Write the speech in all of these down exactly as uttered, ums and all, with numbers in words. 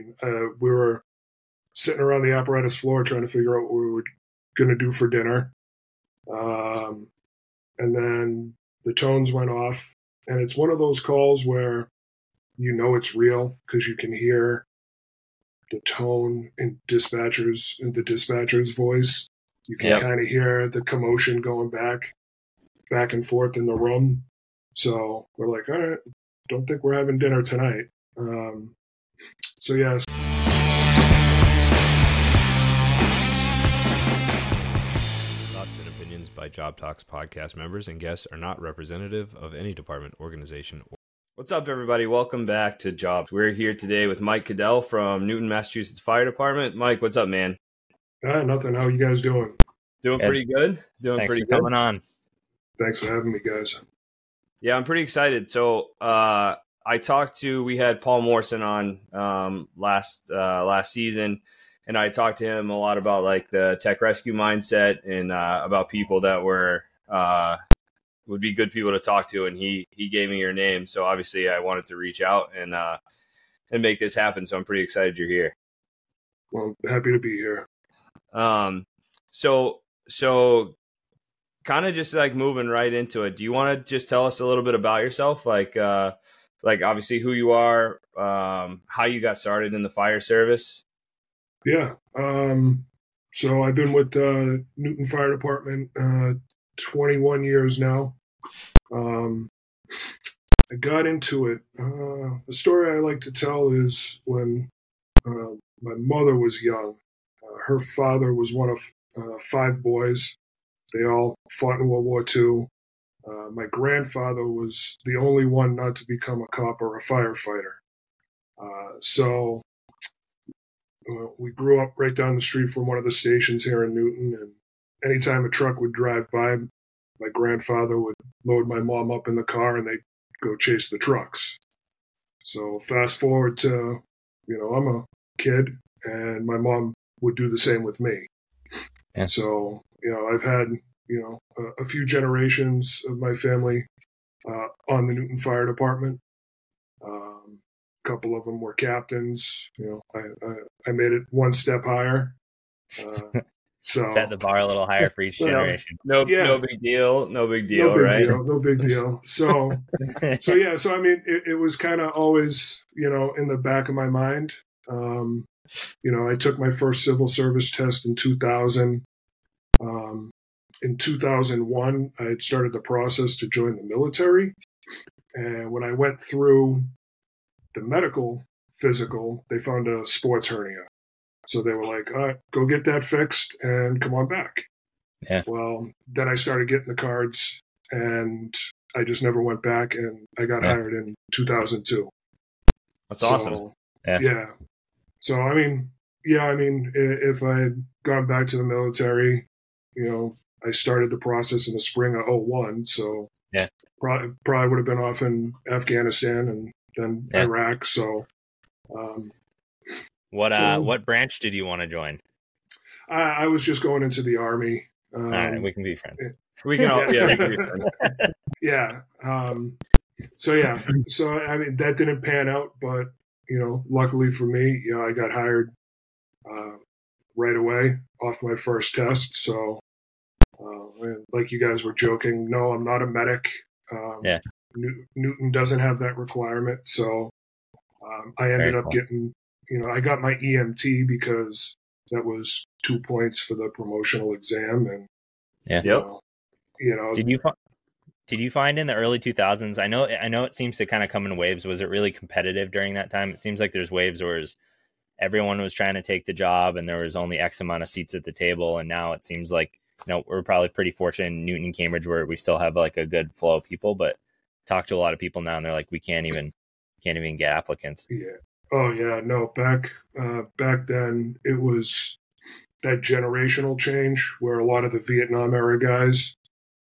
mean, uh, we were sitting around the apparatus floor trying to figure out what we were going to do for dinner. Um, and then the tones went off. And it's one of those calls where you know it's real because you can hear the tone in dispatchers, in the dispatcher's voice. You can yep. kind of hear the commotion going back, back and forth in the room. So we're like, all right, don't think we're having dinner tonight. Um, so, yes. Thoughts and opinions by Job Talks podcast members and guests are not representative of any department, organization. Or- What's up, everybody? Welcome back to Jobs. We're here today with Mike Cadell from Newton, Massachusetts Fire Department. Mike, what's up, man? Uh, nothing. How are you guys doing? Doing pretty good. Doing Thanks pretty for good. Coming on. Thanks for having me, guys. Yeah, I'm pretty excited. So uh, I talked to, we had Paul Morrison on um, last uh, last season, and I talked to him a lot about like the tech rescue mindset and uh, about people that were uh, would be good people to talk to. And he he gave me your name, so obviously I wanted to reach out and uh, and make this happen. So I'm pretty excited you're here. Well, happy to be here. Um. So so. Kind of just like moving right into it. Do you want to just tell us a little bit about yourself? Like, uh, like obviously who you are, um, how you got started in the fire service. Yeah. Um, so I've been with uh, Newton Fire Department uh, twenty-one years now. Um, I got into it. Uh, the story I like to tell is when uh, my mother was young, uh, her father was one of uh, five boys. They all fought in World War Two. Uh, my grandfather was the only one not to become a cop or a firefighter. Uh, so uh, we grew up right down the street from one of the stations here in Newton. And anytime a truck would drive by, my grandfather would load my mom up in the car and they'd go chase the trucks. So fast forward to, you know, I'm a kid and my mom would do the same with me. Yeah. So, you know, I've had, you know, a, a few generations of my family uh, on the Newton Fire Department. Um, a couple of them were captains. You know, I I, I made it one step higher. Uh, so set the bar a little higher for each generation. You know, no, yeah. no big deal. No big deal. No big right? Deal, no big deal. So, so yeah. So I mean, it, it was kind of always, you know, in the back of my mind. Um, you know, I took my first civil service test in two thousand. Um, in two thousand one, I had started the process to join the military. And when I went through the medical physical, they found a sports hernia. So they were like, all right, go get that fixed and come on back. Yeah. Well, then I started getting the cards and I just never went back. And I got yeah. hired in two thousand two. That's so awesome. Yeah. yeah. So, I mean, yeah, I mean, if I had gone back to the military, you know, I started the process in the spring of oh one, so yeah. probably, probably would have been off in Afghanistan and then yeah. Iraq. So, um, what uh, um, what branch did you want to join? I, I was just going into the Army. Um, all right, we can be friends. We can all, yeah, we can be friends. yeah. Um, so yeah, so I mean, that didn't pan out, but you know, luckily for me, you know, I got hired uh, right away off my first test, so. Uh, like you guys were joking, no, I'm not a medic. Um, yeah. New- Newton doesn't have that requirement. So um, I ended Very up cool. getting, you know, I got my E M T because that was two points for the promotional exam. And, yeah. Yep. Uh, you know, did you, did you find in the early two thousands, I know, I know it seems to kind of come in waves. Was it really competitive during that time? It seems like there's waves where everyone was trying to take the job and there was only X amount of seats at the table. And now it seems like, you know, we're probably pretty fortunate in Newton and Cambridge where we still have like a good flow of people, but talk to a lot of people now and they're like, we can't even, can't even get applicants. Yeah. Oh yeah. No, back, uh, back then it was that generational change where a lot of the Vietnam era guys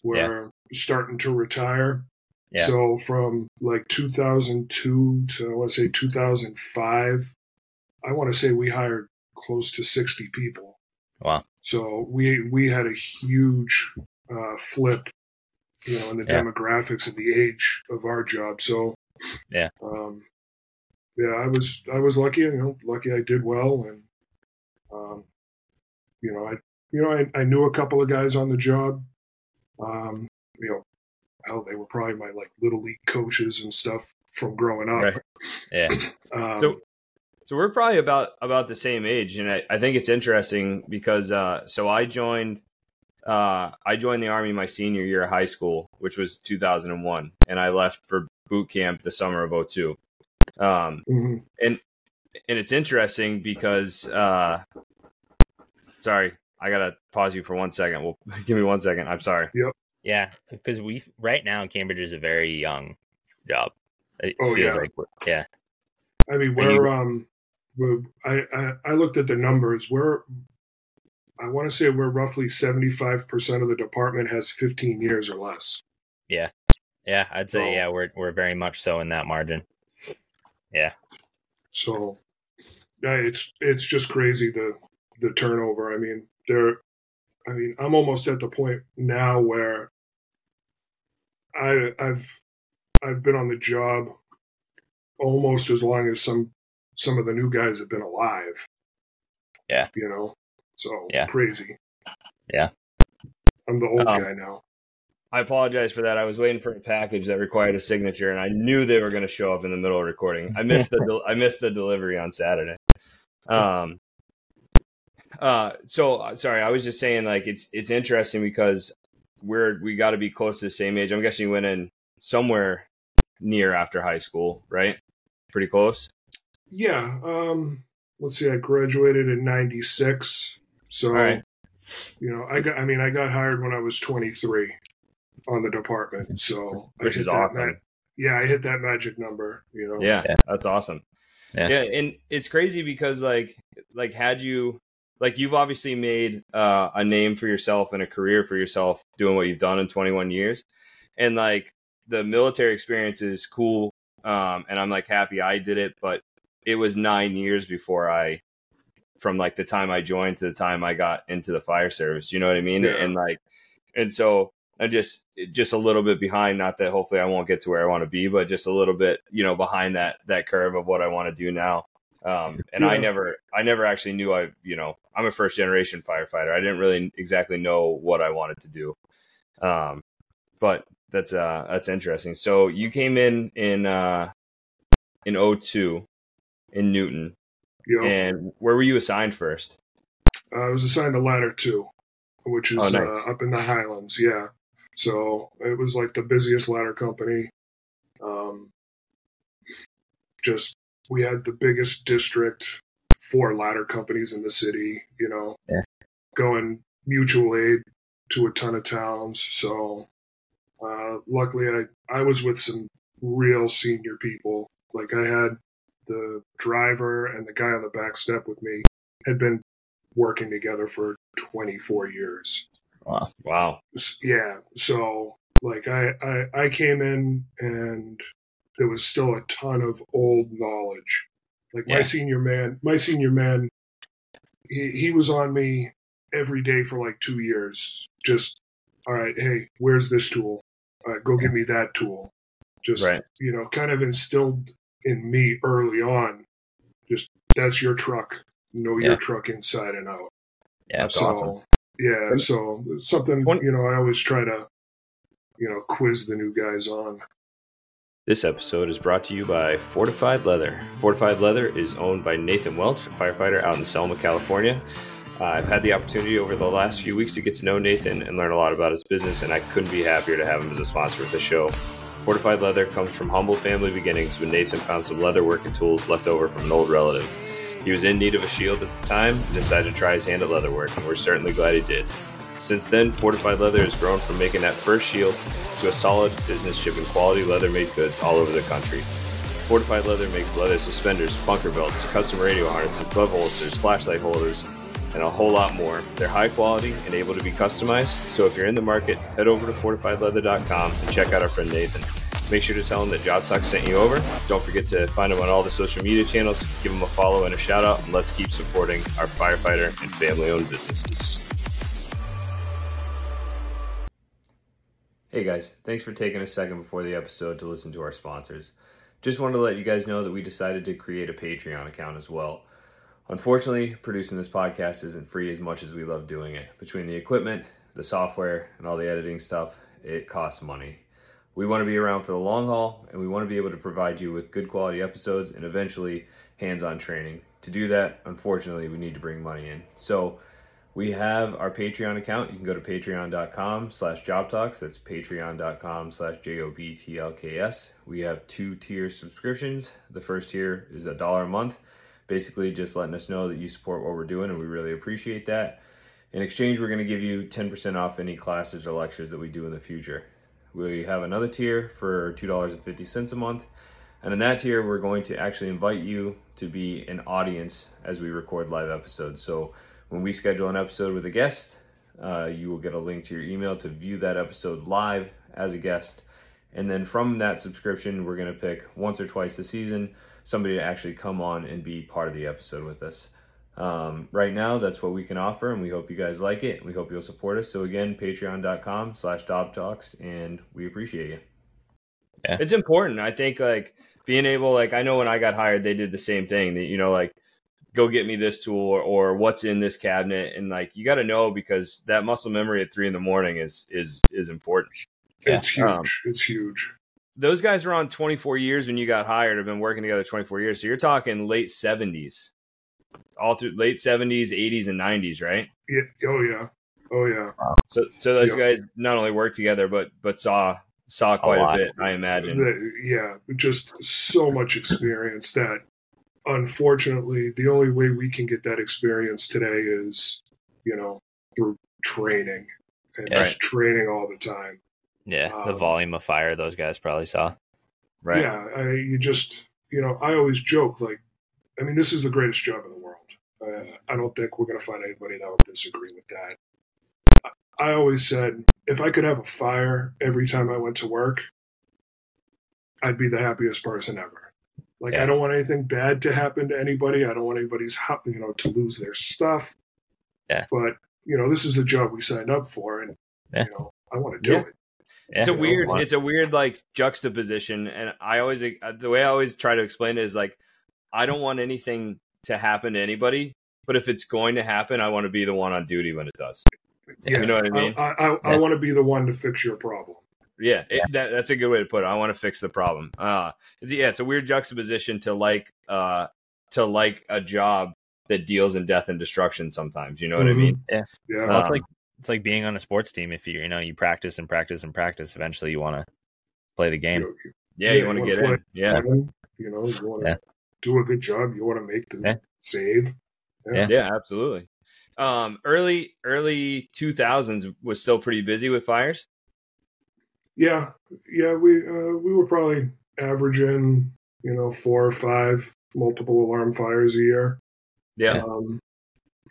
were yeah. starting to retire. Yeah. So from like two thousand two to I want to say two thousand five, I want to say we hired close to sixty people. Wow. So we we had a huge uh, flip, you know, in the yeah. demographics and the age of our job. So yeah, um, yeah, I was I was lucky. You know, lucky I did well, and um, you know, I you know I, I knew a couple of guys on the job. Um, you know, hell, they were probably my like little league coaches and stuff from growing up. Right. Yeah. um, so, so we're probably about about the same age, and I, I think it's interesting because uh, so I joined. Uh, I joined the Army my senior year of high school, which was two thousand one, and I left for boot camp the summer of oh two. Um, mm-hmm. And and it's interesting because, uh, sorry, I gotta pause you for one second. Well, give me one second. I'm sorry. Yep. Yeah, because we right now Cambridge is a very young job. It oh feels yeah, like yeah. I mean, we're you, um, we're, I, I I looked at the numbers. We're I want to say we're roughly seventy-five percent of the department has fifteen years or less. Yeah. Yeah. I'd say, so, yeah, we're, we're very much so in that margin. Yeah. So yeah, it's, it's just crazy. The, the turnover. I mean, there, I mean, I'm almost at the point now where I I've, I've been on the job almost as long as some, some of the new guys have been alive. Yeah. You know? So yeah. Crazy. Yeah. I'm the old um, guy now. I apologize for that. I was waiting for a package that required a signature, and I knew they were going to show up in the middle of recording. I missed the del- I missed the delivery on Saturday. Um. Uh. So sorry. I was just saying, like, it's it's interesting because we're we got to be close to the same age. I'm guessing you went in somewhere near after high school, right? Pretty close. Yeah. Um. Let's see. I graduated in ninety-six. So, right. you know, I got, I mean, I got hired when I was twenty-three on the department. So, which is awesome. That, yeah. I hit that magic number, you know? Yeah. That's awesome. Yeah. yeah. And it's crazy because like, like had you, like you've obviously made uh, a name for yourself and a career for yourself doing what you've done in twenty-one years. And like the military experience is cool. Um, and I'm like happy I did it, but it was nine years before I, from like the time I joined to the time I got into the fire service, you know what I mean? Yeah. And like, and so I'm just, just a little bit behind, not that hopefully I won't get to where I want to be, but just a little bit, you know, behind that, that curve of what I want to do now. Um, and yeah. I never, I never actually knew I, you know, I'm a first generation firefighter. I didn't really exactly know what I wanted to do. Um, but that's, uh, that's interesting. So you came in, in, uh, in oh two. In Newton. Yep. And where were you assigned first? Uh, I was assigned to Ladder two, which is oh, nice. uh, up in the Highlands. Yeah. So it was like the busiest ladder company. Um, just, we had the biggest district for ladder companies in the city, you know, yeah. going mutual aid to a ton of towns. So uh, luckily I, I was with some real senior people. Like I had, the driver and the guy on the back step with me had been working together for twenty-four years. Wow. Wow. Yeah. So like I, I, I came in and there was still a ton of old knowledge. Like yeah. my senior man, my senior man, he, he was on me every day for like two years. Just, all right, hey, where's this tool? Uh, go give me that tool. Just, right. you know, kind of instilled in me early on, just that's your truck, know yeah. your truck inside and out. Yeah, that's so, awesome. Yeah, so something, you know, I always try to, you know, quiz the new guys on. This episode is brought to you by Fortified Leather. Fortified Leather is owned by Nathan Welch, a firefighter out in Selma, California. Uh, I've had the opportunity over the last few weeks to get to know Nathan and learn a lot about his business, and I couldn't be happier to have him as a sponsor of the show. Fortified Leather comes from humble family beginnings when Nathan found some leather work and tools left over from an old relative. He was in need of a shield at the time and decided to try his hand at leather work, and we're certainly glad he did. Since then, Fortified Leather has grown from making that first shield to a solid business shipping quality leather-made goods all over the country. Fortified Leather makes leather suspenders, bunker belts, custom radio harnesses, glove holsters, flashlight holders, and a whole lot more. They're high quality and able to be customized, so if you're in the market, head over to fortified leather dot com and check out our friend Nathan. Make sure to tell him that Job Talk sent you over. Don't forget to find him on all the social media channels, give him a follow and a shout out, and let's keep supporting our firefighter and family-owned businesses. Hey guys, thanks for taking a second before the episode to listen to our sponsors. Just wanted to let you guys know that we decided to create a Patreon account as well. Unfortunately, producing this podcast isn't free as much as we love doing it. Between the equipment, the software, and all the editing stuff, it costs money. We want to be around for the long haul, and we want to be able to provide you with good quality episodes and eventually hands-on training. To do that, unfortunately, we need to bring money in. So we have our Patreon account. You can go to patreon.com slash jobtalks. That's patreon.com slash J O B T L K S. We have two tier subscriptions. The first tier is a dollar a month, basically just letting us know that you support what we're doing, and we really appreciate that. In exchange, we're going to give you ten percent off any classes or lectures that we do in the future. We have another tier for two dollars and fifty cents a month. And in that tier, we're going to actually invite you to be an audience as we record live episodes. So when we schedule an episode with a guest, uh, you will get a link to your email to view that episode live as a guest. And then from that subscription, we're going to pick once or twice a season somebody to actually come on and be part of the episode with us. Um, right now, that's what we can offer, and we hope you guys like it. We hope you'll support us. So again, patreon.com slash jobtalks, and we appreciate you. Yeah. It's important. I think like being able, like I know when I got hired, they did the same thing that, you know, like go get me this tool or, or what's in this cabinet. And like, you got to know, because that muscle memory at three in the morning is, is, is important. It's yeah. huge. Um, it's huge. Those guys were on twenty-four years when you got hired, have been working together twenty-four years. So you're talking late seventies. All through late seventies, eighties, and nineties, right? Yeah. Oh yeah. Oh yeah. So, so those yeah. guys not only worked together, but but saw saw quite a, a bit, I imagine. They, yeah, just so much experience that, unfortunately, the only way we can get that experience today is, you know, through training and yeah, just right. training all the time. Yeah, um, the volume of fire those guys probably saw. Right. Yeah, I, you just you know, I always joke like, I mean, this is the greatest job in the world. Uh, I don't think we're going to find anybody that would disagree with that. I always said, if I could have a fire every time I went to work, I'd be the happiest person ever. Like, yeah. I don't want anything bad to happen to anybody. I don't want anybody's, you know, to lose their stuff. Yeah. But, you know, this is the job we signed up for, and, yeah. you know, I want to do yeah. it. Yeah. It's a you weird, know, it's a weird, like, juxtaposition. And I always, the way I always try to explain it is, like, I don't want anything to happen to anybody, but if it's going to happen, I want to be the one on duty when it does. Yeah, you know what I mean? I, I, I, I want to be the one to fix your problem. Yeah, it, that, that's a good way to put it. I want to fix the problem. Uh, it's, yeah, it's a weird juxtaposition to like uh, to like a job that deals in death and destruction sometimes. You know what mm-hmm. I mean? Yeah. yeah. Well, it's like it's like being on a sports team. If you you know you practice and practice and practice, eventually you want to play the game. You, yeah, yeah, you want to get in. Yeah, game, you know you want to. Yeah. do a good job. You want to make the yeah. save. Yeah. yeah, absolutely. Um, early, early two thousands was still pretty busy with fires. Yeah. Yeah. We, uh, we were probably averaging, you know, four or five multiple alarm fires a year. Yeah. Um,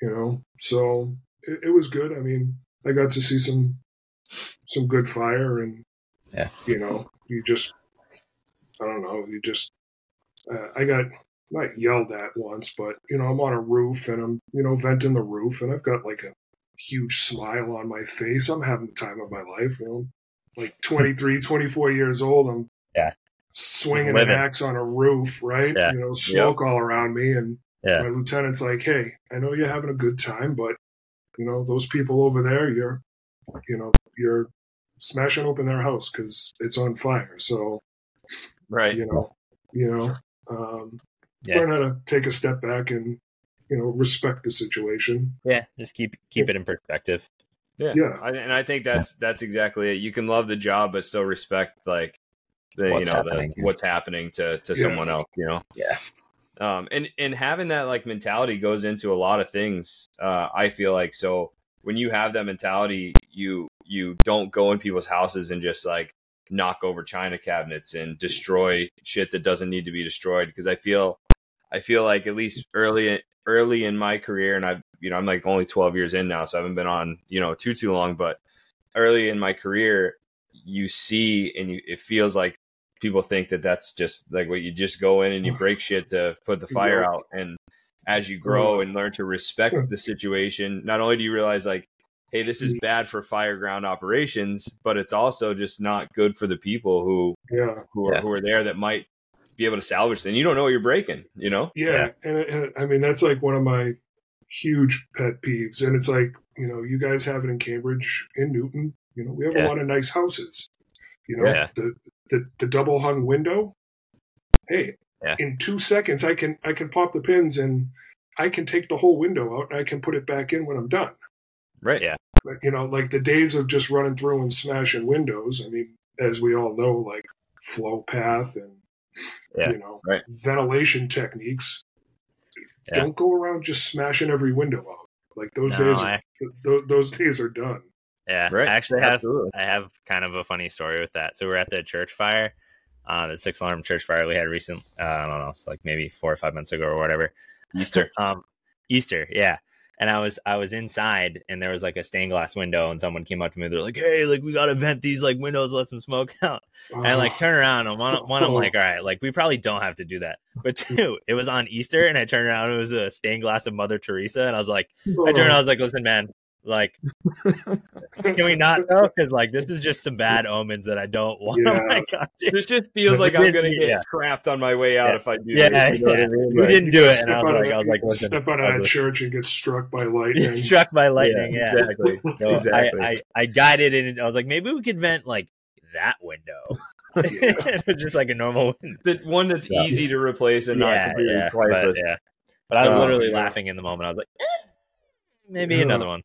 you know, so it, it was good. I mean, I got to see some, some good fire and, yeah. you know, you just, I don't know, you just, Uh, I got not yelled at once, but, you know, I'm on a roof and I'm, you know, venting the roof and I've got like a huge smile on my face. I'm having the time of my life, you know, like twenty-three, twenty-four years old. I'm yeah. swinging Living. an axe on a roof, right? Yeah. You know, smoke yep. all around me. And yeah. my lieutenant's like, hey, I know you're having a good time, but, you know, those people over there, you're, you know, you're smashing open their house because it's on fire. So, right. you know, you know. Um, yeah. learn how to take a step back and, you know, respect the situation. Yeah. Just keep, keep it in perspective. Yeah. yeah. I, and I think that's, that's exactly it. You can love the job, but still respect like the, what's you know, happening. The, what's happening to, to yeah. someone else, you know? Yeah. Um, and, and having that like mentality goes into a lot of things. Uh, I feel like, so when you have that mentality, you, you don't go in people's houses and just like, knock over china cabinets and destroy shit that doesn't need to be destroyed. Because I feel, I feel like at least early, early in my career, and I've, you know, I'm like only twelve years in now, so I haven't been on, you know, too, too long, but early in my career, you see, and you, it feels like people think that that's just like what you just go in and you break shit to put the fire out. And as you grow and learn to respect the situation, not only do you realize like, hey, this is bad for fire ground operations, but it's also just not good for the people who yeah. who, are, yeah. who are there that might be able to salvage things. You don't know what you're breaking, you know? Yeah. yeah. And, and I mean, that's like one of my huge pet peeves. And it's like, you know, you guys have it in Cambridge, in Newton. You know, we have yeah. a lot of nice houses. You know, yeah. the, the, the double hung window. Hey, yeah. in two seconds, I can I can pop the pins and I can take the whole window out and I can put it back in when I'm done. Right. Yeah. But, you know, like the days of just running through and smashing windows. I mean, as we all know, like flow path and, yeah, you know, right. ventilation techniques. Yeah. Don't go around just smashing every window out. Like those no, days, I... th- those days are done. Yeah, right. Actually, I have, I have kind of a funny story with that. So we were at the church fire, uh, the six alarm church fire we had recent. Uh, I don't know, it's like maybe four or five months ago or whatever. Easter, um, Easter, yeah. And I was I was inside, and there was like a stained glass window, and someone came up to me. They're like, "Hey, like we gotta vent these like windows, let some smoke out." Oh. And I like turn around, and one, one I'm like, "All right, like we probably don't have to do that." But two, it was on Easter, and I turned around, and it was a stained glass of Mother Teresa, and I was like, oh. I turned, around, I was like, "Listen, man." Like, can we not know? Because like this is just some bad omens that I don't want. Yeah. Oh my God, this just feels like I'm gonna get yeah. trapped on my way out yeah. if I do. Yeah, this, you know yeah. What I mean? Like, you didn't do it. And I was like, a, I was like, listen, step out of that church and get struck by lightning. Struck by lightning. Yeah, yeah. exactly. So exactly. I, I, I guided it, and I was like, maybe we could vent like that window. Yeah. It was just like a normal window. The one that's yeah. easy to replace and yeah, not completely yeah, but, yeah. but I was um, literally yeah. laughing in the moment. I was like, eh, maybe yeah. another one.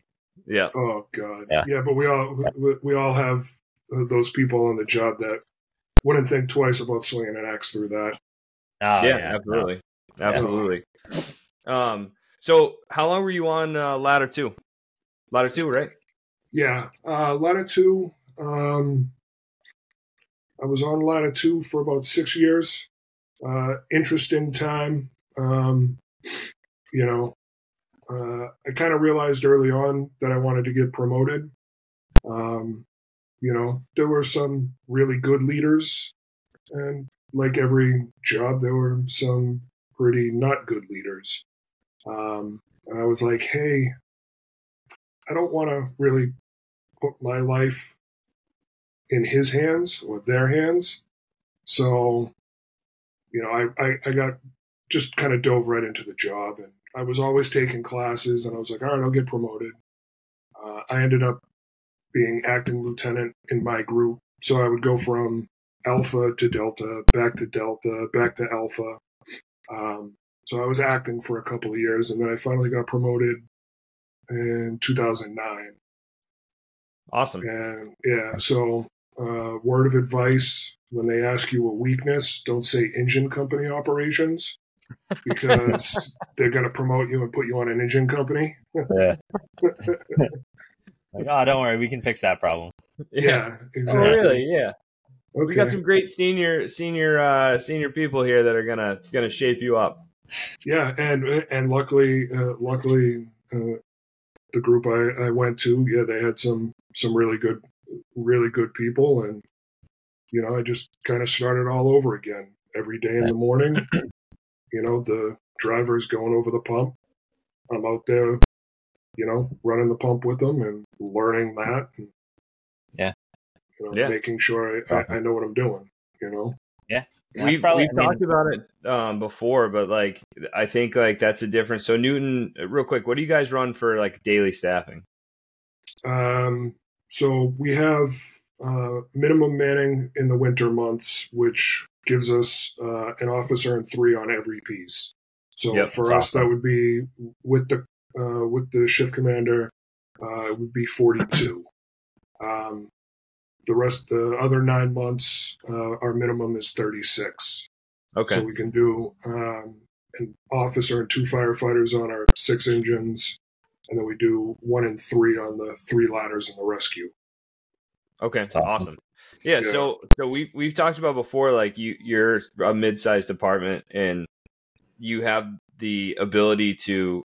Yeah. Oh God. Yeah. yeah but we all we, we all have those people on the job that wouldn't think twice about swinging an axe through that. Oh, yeah, yeah. Absolutely. Yeah. Absolutely. Um. So, how long were you on uh, Ladder Two? Ladder Two, right? Yeah. Uh, Ladder Two. Um. I was on Ladder Two for about six years. Uh, interesting time. Um. You know. Uh, I kind of realized early on that I wanted to get promoted. Um, you know, there were some really good leaders, and like every job, there were some pretty not good leaders. Um, and I was like, hey, I don't want to really put my life in his hands or their hands. So, you know, I, I, I got just kind of dove right into the job, and I was always taking classes, and I was like, all right, I'll get promoted. Uh, I ended up being acting lieutenant in my group. So I would go from alpha to delta, back to delta, back to alpha. Um, so I was acting for a couple of years, and then I finally got promoted in two thousand nine. Awesome. And yeah, so uh, word of advice, when they ask you a weakness, don't say engine company operations. Because they're going to promote you and put you on an engine company. Yeah. Like, oh, don't worry, we can fix that problem. Yeah, exactly. Oh, really? Yeah. Okay. We got some great senior, senior, uh, senior people here that are gonna gonna shape you up. Yeah, and and luckily, uh, luckily, uh, the group I, I went to, yeah, they had some some really good, really good people, and you know, I just kind of started all over again every day in the morning. You know, the driver's going over the pump. I'm out there, you know, running the pump with them and learning that. And, yeah. You know, yeah. making sure I, I, I know what I'm doing, you know? Yeah. We've, probably, we've I mean, talked about it um, before, but, like, I think, like, that's a difference. So, Newton, real quick, what do you guys run for, like, daily staffing? Um. So we have uh, minimum manning in the winter months, which – gives us uh, an officer and three on every piece. So yep, for us, awesome. That would be with the uh, with the shift commander, uh, it would be forty-two. Um, the rest, the other nine months, uh, our minimum is thirty-six. Okay. So we can do um, an officer and two firefighters on our six engines, and then we do one and three on the three ladders and the rescue. Okay, that's awesome. awesome. Yeah, yeah, so so we've we've talked about before, like you you're a mid-sized department and you have the ability to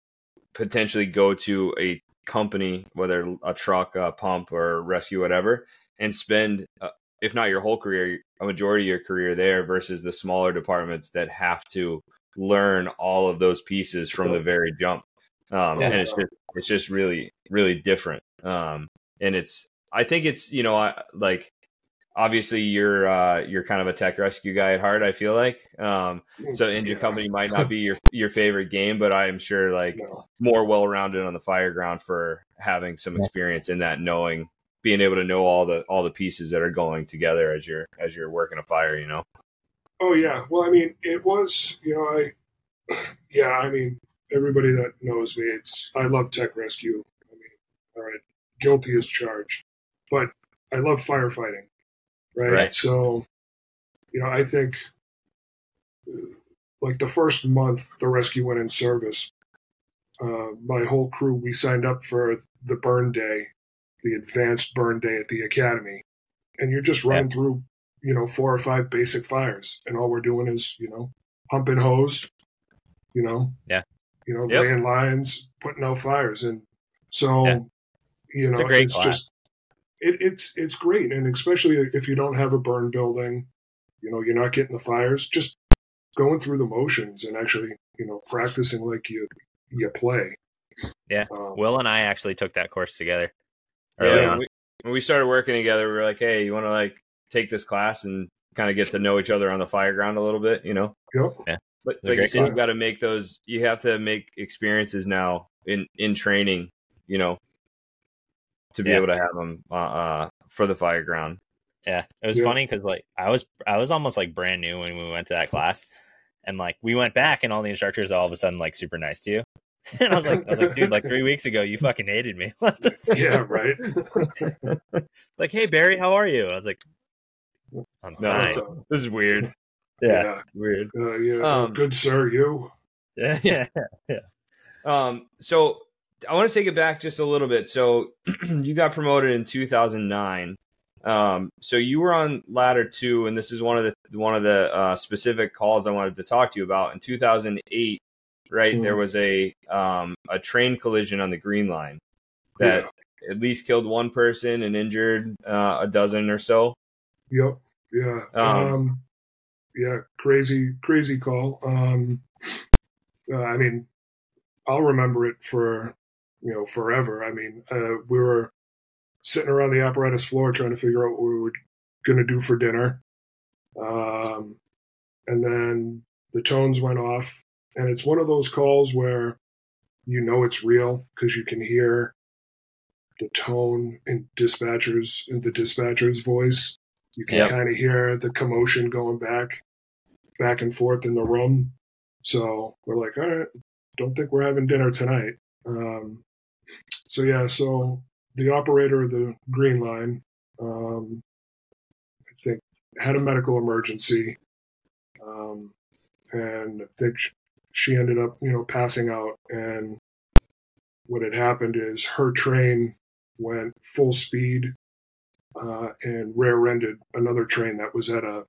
potentially go to a company, whether a truck, a pump, or a rescue, whatever, and spend uh, if not your whole career, a majority of your career there, versus the smaller departments that have to learn all of those pieces from the very jump. Um, yeah. And it's just, it's just really really different. Um, and it's I think it's you know I like. obviously you're uh, you're kind of a tech rescue guy at heart, I feel like. Um, so Engine yeah. Company might not be your, your favorite game, but I am sure like no. more well-rounded on the fire ground for having some experience in that, knowing, being able to know all the all the pieces that are going together as you're as you're working a fire, you know? Oh, yeah. Well, I mean, it was, you know, I, yeah, I mean, everybody that knows me, it's, I love tech rescue. I mean, all right, guilty as charged, but I love firefighting, right? right? So, you know, I think like the first month the rescue went in service, uh, my whole crew, we signed up for the burn day, the advanced burn day at the academy. And you're just running yeah. through, you know, four or five basic fires, and all we're doing is, you know, humping hose, you know, yeah, you know, yep. laying lines, putting out fires, and so yeah. you know, it's, it's just it, it's it's great, and especially if you don't have a burn building, you know, you're not getting the fires, just going through the motions and actually, you know, practicing like you you play. Yeah, um, Will and I actually took that course together. Early yeah, on. We, when we started working together, we were like, hey, you want to like take this class and kind of get to know each other on the fire ground a little bit, you know? Yep. Yeah. But like you said, you've got to make those, you have to make experiences now in, in training, you know, to be yeah. able to have them uh, uh, for the fire ground. Yeah. It was yeah. funny because like I was, I was almost like brand new when we went to that class, and like we went back and all the instructors all of a sudden like super nice to you. And I was like, I was like, dude, like three weeks ago, you fucking hated me. yeah, right. Like, hey, Barry, how are you? I was like, I'm no, fine. Uh, this is weird. Yeah, yeah. weird. Uh, yeah, um, good sir, you. Yeah, yeah, yeah. Um, so I want to take it back just a little bit. So you got promoted in two thousand nine. Um, so you were on Ladder two, and this is one of the one of the uh, specific calls I wanted to talk to you about in two thousand eight. Right. Mm-hmm. There was a um, a train collision on the Green Line that yeah. at least killed one person and injured uh, a dozen or so. Yep. Yeah. Um, um, yeah. Crazy, crazy call. Um, uh, I mean, I'll remember it for, you know, forever. I mean, uh, we were sitting around the apparatus floor trying to figure out what we were going to do for dinner. Um, and then the tones went off. And it's one of those calls where you know it's real because you can hear the tone in dispatchers, in the dispatcher's voice. You can yep. kind of hear the commotion going back, back and forth in the room. So we're like, all right, don't think we're having dinner tonight. Um, so, yeah, so the operator of the Green Line, um, I think, had a medical emergency. Um, and I think... She, She ended up, you know, passing out, and what had happened is her train went full speed uh, and rear-ended another train that was at a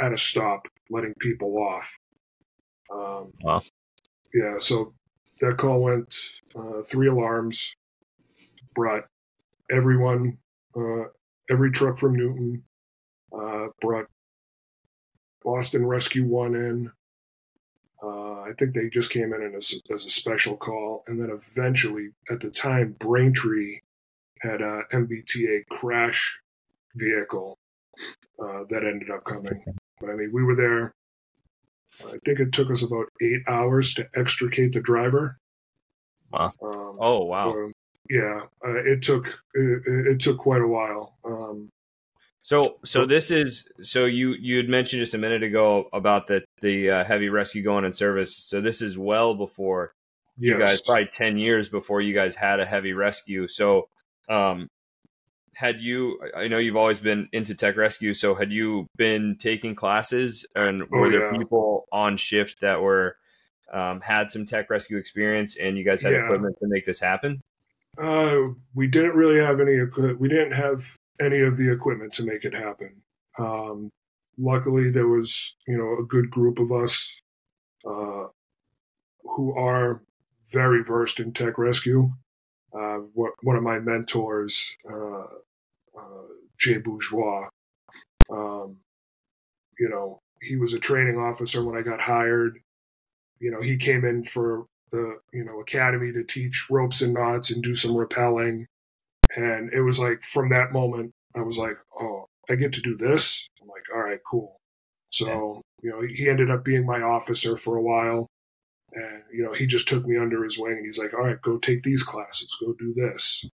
at a stop, letting people off. Um, wow. Yeah, so that call went uh, three alarms, brought everyone, uh, every truck from Newton, uh, brought Boston Rescue One in. Uh, I think they just came in and as, as a special call. And then eventually, at the time, Braintree had a M B T A crash vehicle uh, that ended up coming. But I mean, we were there. I think it took us about eight hours to extricate the driver. Wow. Um, oh, wow. Um, yeah, uh, it took it, it took quite a while. Um, So, so this is, so you, you had mentioned just a minute ago about the, the uh, heavy rescue going in service. So this is well before yes. you guys, probably ten years before you guys had a heavy rescue. So, um, had you, I know you've always been into tech rescue. So had you been taking classes, and were oh, yeah. there people on shift that were, um, had some tech rescue experience, and you guys had yeah. equipment to make this happen? Uh, we didn't really have any, we didn't have any of the equipment to make it happen. Um, luckily, there was, you know, a good group of us uh, who are very versed in tech rescue. Uh, what, one of my mentors, uh, uh, Jay Bourgeois, um, you know, he was a training officer when I got hired. You know, he came in for the, you know, academy to teach ropes and knots and do some rappelling. And it was like, from that moment, I was like, oh, I get to do this. I'm like, all right, cool. So, yeah. you know, he ended up being my officer for a while. And, you know, he just took me under his wing and he's like, all right, go take these classes, go do this.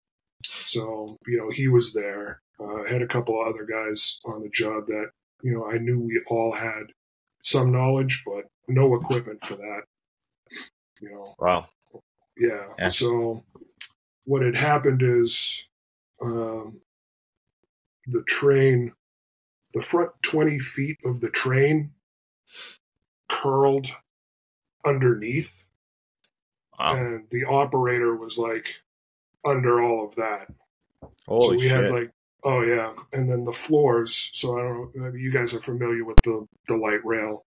So, you know, he was there. Uh, I had a couple of other guys on the job that, you know, I knew we all had some knowledge, but no equipment for that, you know. Wow. Yeah. yeah. So what had happened is um, the train, the front twenty feet of the train curled underneath. Wow. And the operator was like under all of that. Holy so we shit. had like, oh yeah. And then the floors. So I don't know, you guys are familiar with the, the light rail.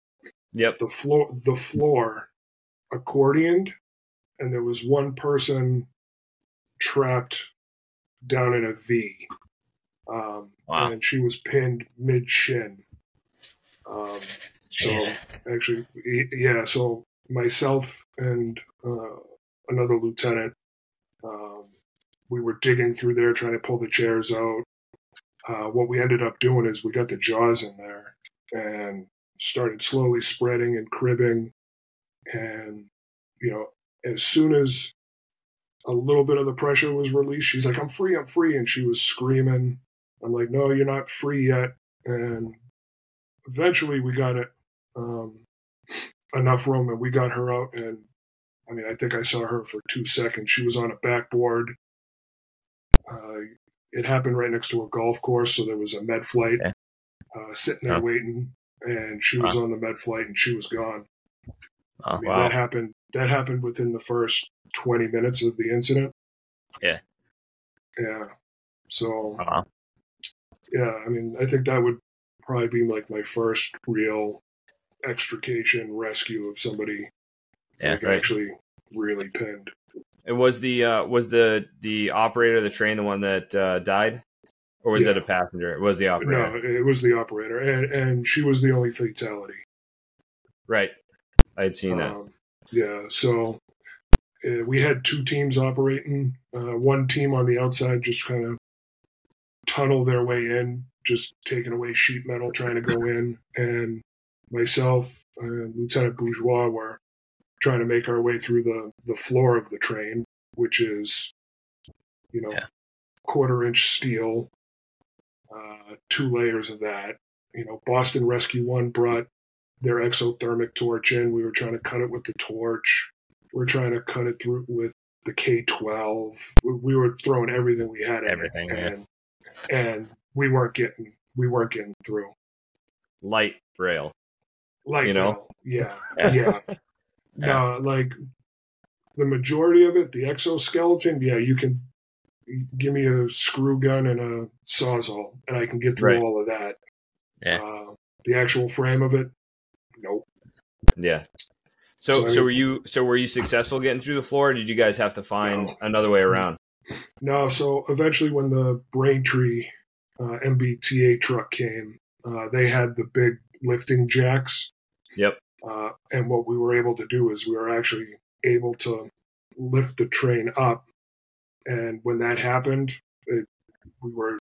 Yep. The floor, the floor accordioned, and there was one person trapped down in a V. Um, wow. And she was pinned mid shin. Um, so actually, yeah. So myself and uh, another lieutenant, um, we were digging through there trying to pull the chairs out. Uh, what we ended up doing is we got the jaws in there and started slowly spreading and cribbing. And, you know, as soon as a little bit of the pressure was released, she's like, I'm free, I'm free. And she was screaming. I'm like, no, you're not free yet. And eventually we got it, um, enough room and we got her out. And I mean, I think I saw her for two seconds. She was on a backboard. Uh, it happened right next to a golf course. So there was a med flight, uh, sitting there oh. waiting, and she was oh. on the med flight and she was gone. Oh, I mean, wow. That happened. That happened within the first twenty minutes of the incident. Yeah. Yeah. So, uh-huh. yeah, I mean, I think that would probably be like my first real extrication rescue of somebody yeah, like, right. actually really pinned. And was the uh, was the, the operator of the train the one that uh, died? Or was yeah. it a passenger? It was the operator. No, it was the operator. And, and she was the only fatality. Right. I had seen that. Um, yeah, so uh, we had two teams operating. Uh, one team on the outside just kind of tunnel their way in, just taking away sheet metal, trying to go in. And myself and Lieutenant Bourgeois were trying to make our way through the, the floor of the train, which is, you know, yeah. quarter-inch steel, uh, two layers of that. You know, Boston Rescue One brought their exothermic torch in. We were trying to cut it with the torch. We were trying to cut it through with the K twelve. We were throwing everything we had at everything, it. Everything, yeah. And we weren't getting, we weren't getting through. Light rail. Light you know? rail, yeah, yeah. yeah. yeah. Now, like, the majority of it, the exoskeleton, yeah, you can give me a screw gun and a sawzall, and I can get through right. all of that. Yeah. Uh, the actual frame of it, nope. Yeah. So, so, so were you? So, were you successful getting through the floor? Or did you guys have to find no. another way around? No. So, eventually, when the Braintree uh, M B T A truck came, uh, they had the big lifting jacks. Yep. Uh, and what we were able to do is we were actually able to lift the train up. And when that happened, it, we were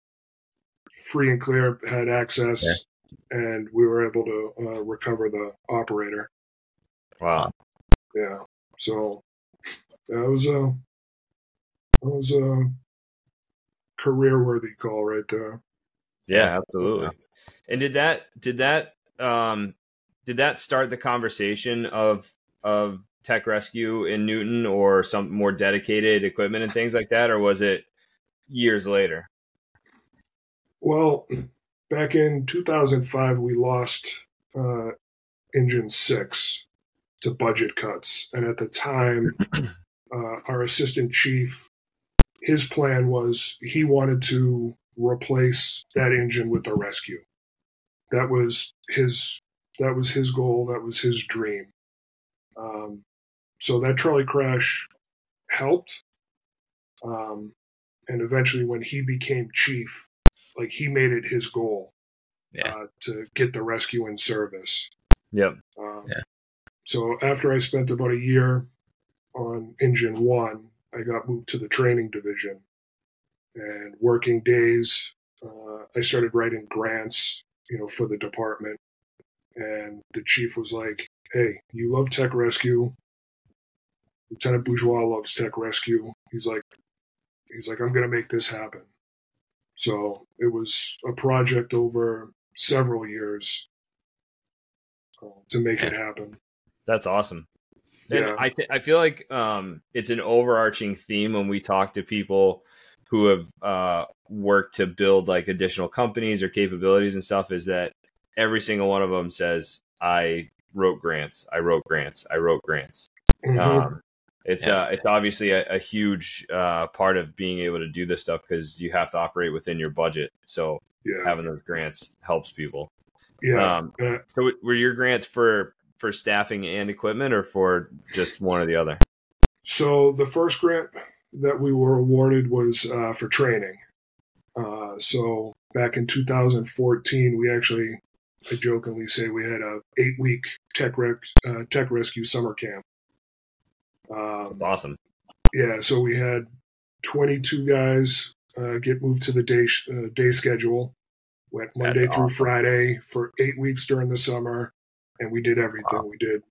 free and clear, had access. Yeah. And we were able to uh, recover the operator. Wow. Yeah. So that was a that was a career-worthy call right there. Yeah, absolutely. And did that did that um, did that start the conversation of of tech rescue in Newton, or some more dedicated equipment and things like that, or was it years later? Well, back in two thousand five, we lost uh, Engine six to budget cuts. And at the time, uh, our assistant chief, his plan was he wanted to replace that engine with the rescue. That was his that was his goal. That was his dream. Um, so that trolley crash helped. Um, and eventually when he became chief, like, he made it his goal yeah. uh, to get the rescue in service. Yep. Um, yeah. So after I spent about a year on Engine One, I got moved to the training division and working days uh, I started writing grants, you know, for the department. And the chief was like, hey, you love tech rescue. Lieutenant Bourgeois loves tech rescue. He's like, he's like, I'm going to make this happen. So it was a project over several years uh, to make yeah. it happen. That's awesome. And yeah. I th- I feel like um, it's an overarching theme when we talk to people who have uh, worked to build like additional companies or capabilities and stuff, is that every single one of them says, I wrote grants, I wrote grants, I wrote grants. Mm-hmm. Um, it's yeah. uh, it's obviously a, a huge uh, part of being able to do this stuff because you have to operate within your budget. So yeah. having those grants helps people. Yeah. Um, uh, so were your grants for, for staffing and equipment, or for just one or the other? So the first grant that we were awarded was uh, for training. Uh, so back in two thousand fourteen, we actually, I jokingly say, we had a eight week tech rec- uh, tech rescue summer camp. Um, That's awesome. Yeah, so we had twenty-two guys uh, get moved to the day sh- uh, day schedule. Went Monday That's through awesome. Friday for eight weeks during the summer, and we did everything. Wow. We did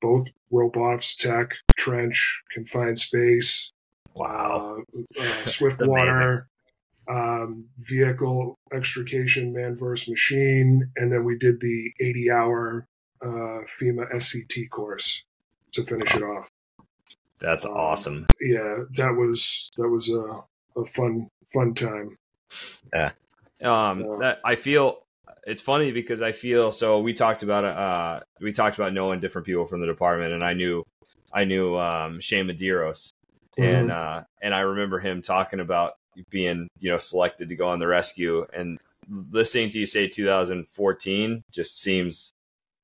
both rope ops, tech, trench, confined space. Wow. Uh, uh, swift water, um, vehicle extrication, man versus machine, and then we did the eighty-hour uh, FEMA S C T course to finish wow. it off. That's awesome. Yeah, that was that was a, a fun fun time. Yeah, um, uh, that I feel it's funny because I feel so. We talked about uh, we talked about knowing different people from the department, and I knew I knew um, Shane Medeiros, mm-hmm. and uh, and I remember him talking about being you know selected to go on the rescue, and listening to you say two thousand fourteen just seems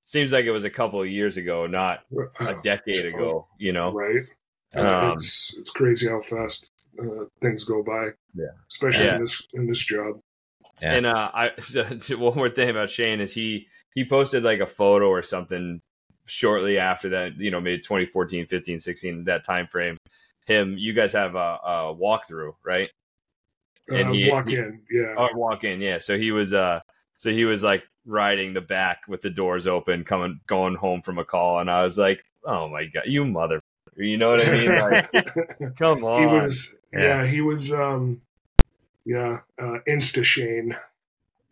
seems like it was a couple of years ago, not a decade ago. You know, right. Um, it's it's crazy how fast uh, things go by, yeah. especially yeah. in this in this job. Yeah. And uh, I so, one more thing about Shane is he he posted like a photo or something shortly after that. You know, maybe twenty fourteen, fifteen, sixteen, that time frame. Him, you guys have a, a walkthrough, right? And uh, he, walk he, in, yeah. Oh, walk in, yeah. So he was uh, so he was like riding the back with the doors open, coming going home from a call, and I was like, oh my god, you mother. You know what I mean? Like, come on. He was, yeah. yeah, he was, um, yeah, uh, Insta Shane.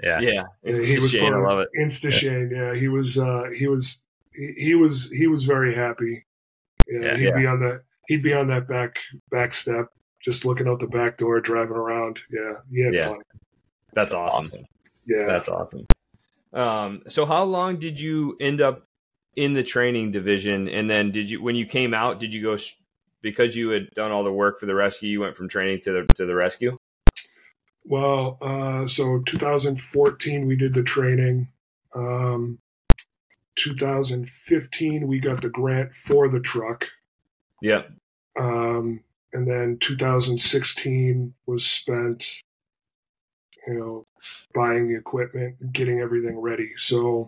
Yeah, yeah, Insta he was Shane. I love it. Insta Shane. Yeah. yeah, he was, uh, he was, he, he was, he was very happy. Yeah, yeah he'd yeah. be on that. He'd be on that back back step, just looking out the back door, driving around. Yeah, he had yeah. fun. That's awesome. awesome. Yeah, that's awesome. Um, so how long did you end up in the training division? And then did you, when you came out, did you go, because you had done all the work for the rescue, you went from training to the, to the rescue? Well, uh, so two thousand fourteen, we did the training. Um, two thousand fifteen, we got the grant for the truck. Yeah. Um, and then two thousand sixteen was spent, you know, buying the equipment, getting everything ready. So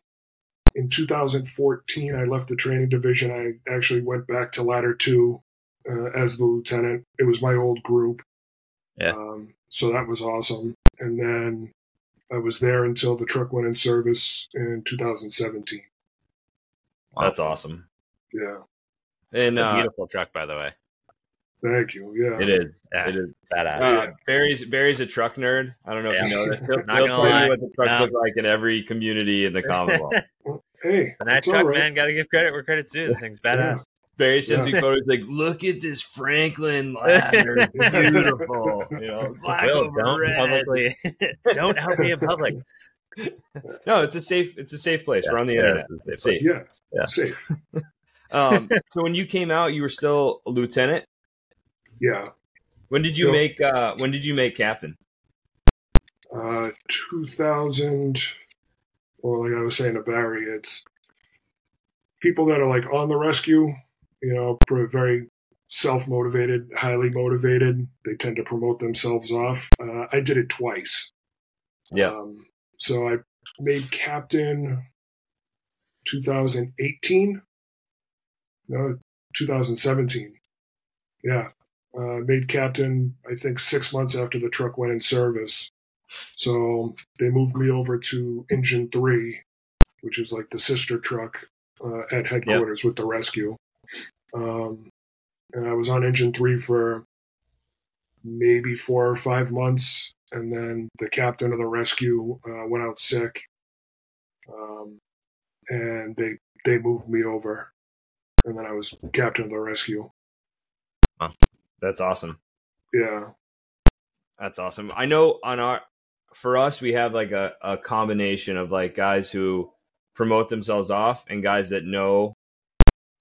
in two thousand fourteen, I left the training division. I actually went back to Ladder two uh, as the lieutenant. It was my old group. Yeah. Um, so that was awesome. And then I was there until the truck went in service in two thousand seventeen. Wow. That's awesome. Yeah. And, it's a beautiful uh, truck, by the way. Thank you. Yeah, it is. Yeah. It is badass. Uh, yeah. Barry's Barry's a truck nerd. I don't know if yeah. you know this. Not gonna lie, what the trucks no. look like in every community in the Commonwealth. Hey, and that truck right. man, gotta give credit where credit's due. The thing's badass. Yeah. Barry sends yeah. me photos like, "Look at this Franklin ladder, beautiful." You know, black Will, over don't red. Publicly, don't help me in public. No, it's a safe. It's a safe place. Yeah. We're on the yeah. internet. It's safe. Yeah, yeah. safe. um, so when you came out, you were still a lieutenant. Yeah. When did you so, make uh, when did you make captain? Uh two thousand well like I was saying to Barry, it's people that are like on the rescue, you know, very self motivated, highly motivated. They tend to promote themselves off. Uh, I did it twice. Yeah. Um, so I made captain two thousand eighteen. No, two thousand seventeen. Yeah. Uh, made captain, I think, six months after the truck went in service. So they moved me over to Engine Three, which is like the sister truck uh, at headquarters yep. with the rescue. Um, and I was on Engine Three for maybe four or five months. And then the captain of the rescue uh, went out sick. Um, and they, they moved me over. And then I was captain of the rescue. Wow. That's awesome. Yeah. That's awesome. I know on our, for us, we have like a, a combination of like guys who promote themselves off and guys that know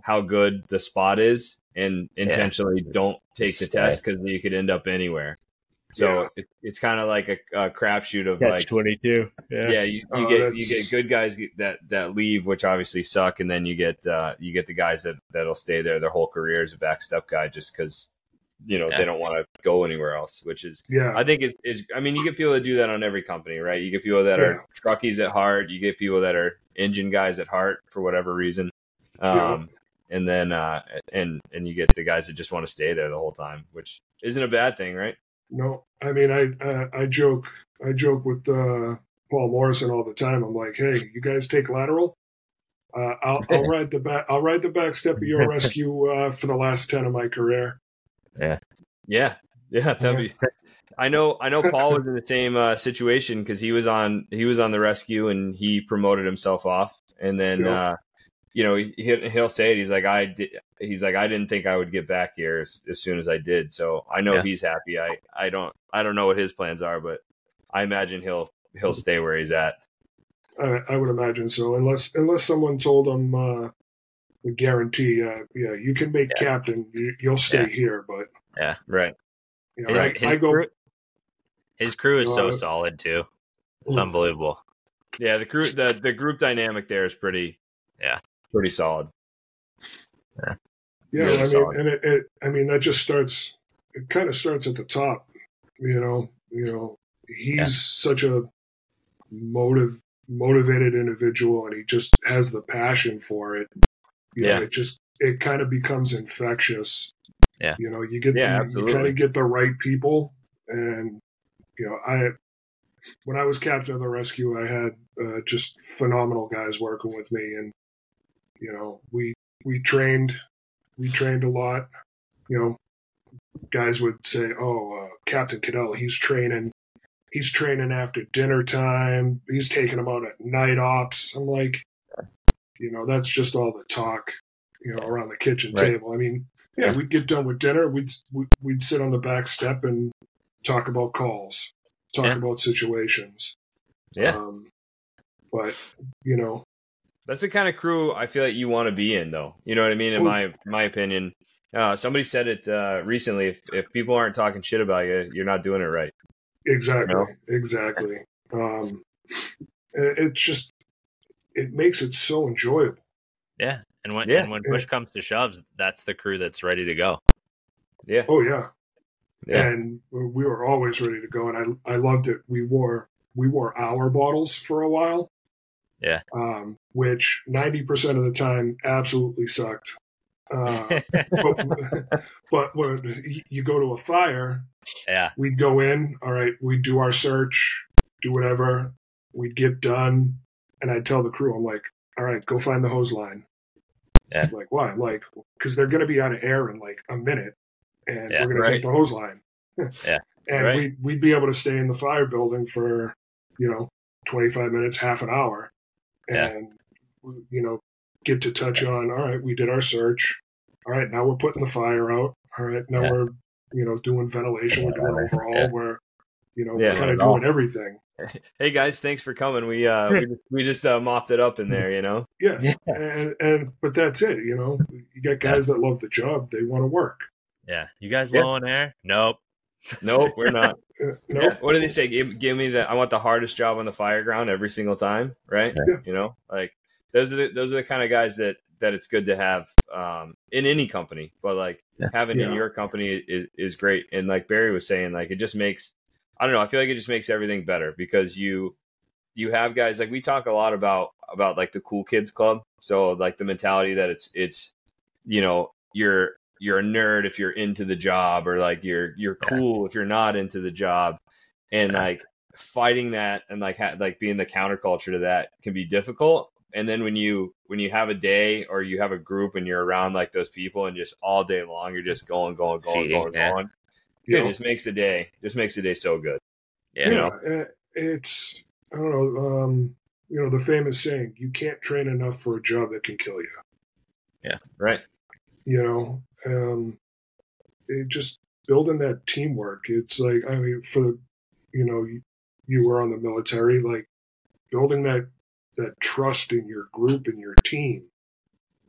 how good the spot is and intentionally yeah, don't take it's, the it's test because you could end up anywhere. So yeah. it, it's kind of like a, a crapshoot of Catch like twenty-two. Yeah, yeah you, you oh, get that's... you get good guys that, that leave, which obviously suck, and then you get uh, you get the guys that that'll stay there their whole career as a backstep guy just because you know yeah. they don't want to go anywhere else. Which is, yeah. I think is is I mean, you get people that do that on every company, right? You get people that yeah. are truckies at heart, you get people that are engine guys at heart for whatever reason, um, yeah. and then uh, and and you get the guys that just want to stay there the whole time, which isn't a bad thing, right? No, I mean, I, uh, I joke, I joke with, uh, Paul Morrison all the time. I'm like, hey, you guys take lateral. Uh, I'll, I'll ride the back, I'll ride the back step of your rescue, uh, for the last ten of my career. Yeah. Yeah. Yeah. That'd be, I know, I know Paul was in the same uh, situation cause he was on, he was on the rescue and he promoted himself off. And then, yep. uh, you know, he, he'll say it. He's like, I did. He's like, I didn't think I would get back here as, as soon as I did. So I know yeah. he's happy. I, I don't, I don't know what his plans are, but I imagine he'll, he'll stay where he's at. I, I would imagine so. Unless, unless someone told him, uh, the guarantee, uh, yeah, you can make yeah. captain, you, you'll stay yeah. here, but yeah. Right. You know, his, I, his I go, crew, his crew is you know, so I, solid too. It's ooh. Unbelievable. Yeah. The crew, the, the group dynamic there is pretty, yeah. pretty solid. Yeah, yeah really I mean, solid. and it, it, I mean, that just starts. It kind of starts at the top, you know. You know, he's yeah. such a motive, motivated individual, and he just has the passion for it. You yeah, know, it just it kind of becomes infectious. Yeah, you know, you get yeah, the, you kind of get the right people, and you know, I when I was captain of the rescue, I had uh, just phenomenal guys working with me, and. You know, we, we trained, we trained a lot, you know, guys would say, oh, uh, Captain Cadell, he's training, he's training after dinner time. He's taking them out at night ops. I'm like, you know, that's just all the talk, you know, around the kitchen right. table. I mean, yeah, yeah, we'd get done with dinner. We'd, we'd sit on the back step and talk about calls, talk yeah. about situations. Yeah. Um, but you know, that's the kind of crew I feel like you want to be in, though. You know what I mean? In my my opinion, uh, somebody said it uh, recently. If if people aren't talking shit about you, you're not doing it right. Exactly. You know? Exactly. Um, it just it makes it so enjoyable. Yeah, and when yeah. and when push comes to shoves, that's the crew that's ready to go. Yeah. Oh yeah. yeah. And we were always ready to go, and I I loved it. We wore we wore our bottles for a while. Yeah. Um, which ninety percent of the time absolutely sucked. Uh, but, but when you go to a fire, yeah, we'd go in. All right. We'd do our search, do whatever. We'd get done. And I'd tell the crew, I'm like, all right, go find the hose line. Yeah. Like, why? Like, because they're going to be out of air in like a minute and yeah, we're going right. to take the hose line. yeah. And right. we'd, we'd be able to stay in the fire building for, you know, twenty-five minutes, half an hour. And, yeah. you know, get to touch on, all right, we did our search. All right, now we're putting the fire out. All right, now yeah. we're, you know, doing ventilation. We're doing overall. Yeah. We're, you know, yeah, we're kind of doing all. everything. Hey, guys, thanks for coming. We uh, we just, we just uh, mopped it up in there, you know? Yeah. yeah. And, and but that's it, you know. You got guys yeah. that love the job. They want to work. Yeah. You guys yeah. low on air? Nope. Nope, we're not. Uh, nope. Yeah. What do they say? Give, give me the. I want the hardest job on the fire ground every single time, right? Yeah. You know, like those are the, those are the kind of guys that that it's good to have um, in any company, but like yeah. having yeah. in your company is is great. And like Barry was saying, like it just makes. I don't know. I feel like it just makes everything better because you you have guys like we talk a lot about about like the cool kids club. So like the mentality that it's it's you know you're. you're a nerd if you're into the job or like you're, you're cool yeah. if you're not into the job. And yeah. like, fighting that and like ha- like being the counterculture to that can be difficult. And then when you when you have a day or you have a group and you're around like those people and just all day long you're just going going going Feeding, going yeah. going, yeah. it just makes the day just makes the day so good. Yeah, you know? It's I don't know. Um, you know the famous saying: you can't train enough for a job that can kill you. Yeah, right. You know, um, it just building that teamwork. It's like I mean, for the you know you, you were on the military, like building that. that trust in your group and your team.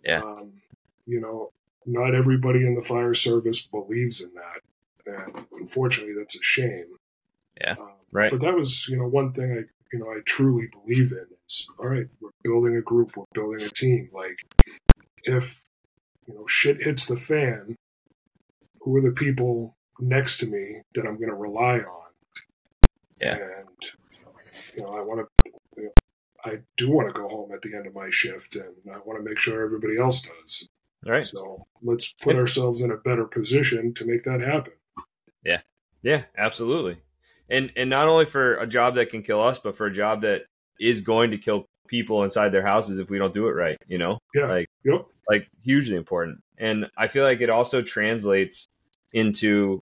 Yeah. Um, you know, not everybody in the fire service believes in that. And unfortunately that's a shame. Yeah. Um, right. But that was, you know, one thing I, you know, I truly believe in is, all right, we're building a group, we're building a team. Like if, you know, shit hits the fan, who are the people next to me that I'm going to rely on? Yeah. And, you know, I want to, you know, I do want to go home at the end of my shift, and I want to make sure everybody else does. All right. So let's put yeah. ourselves in a better position to make that happen. Yeah. Yeah, absolutely. And and not only for a job that can kill us, but for a job that is going to kill people inside their houses if we don't do it right, you know? Yeah. Like, yep. like hugely important. And I feel like it also translates into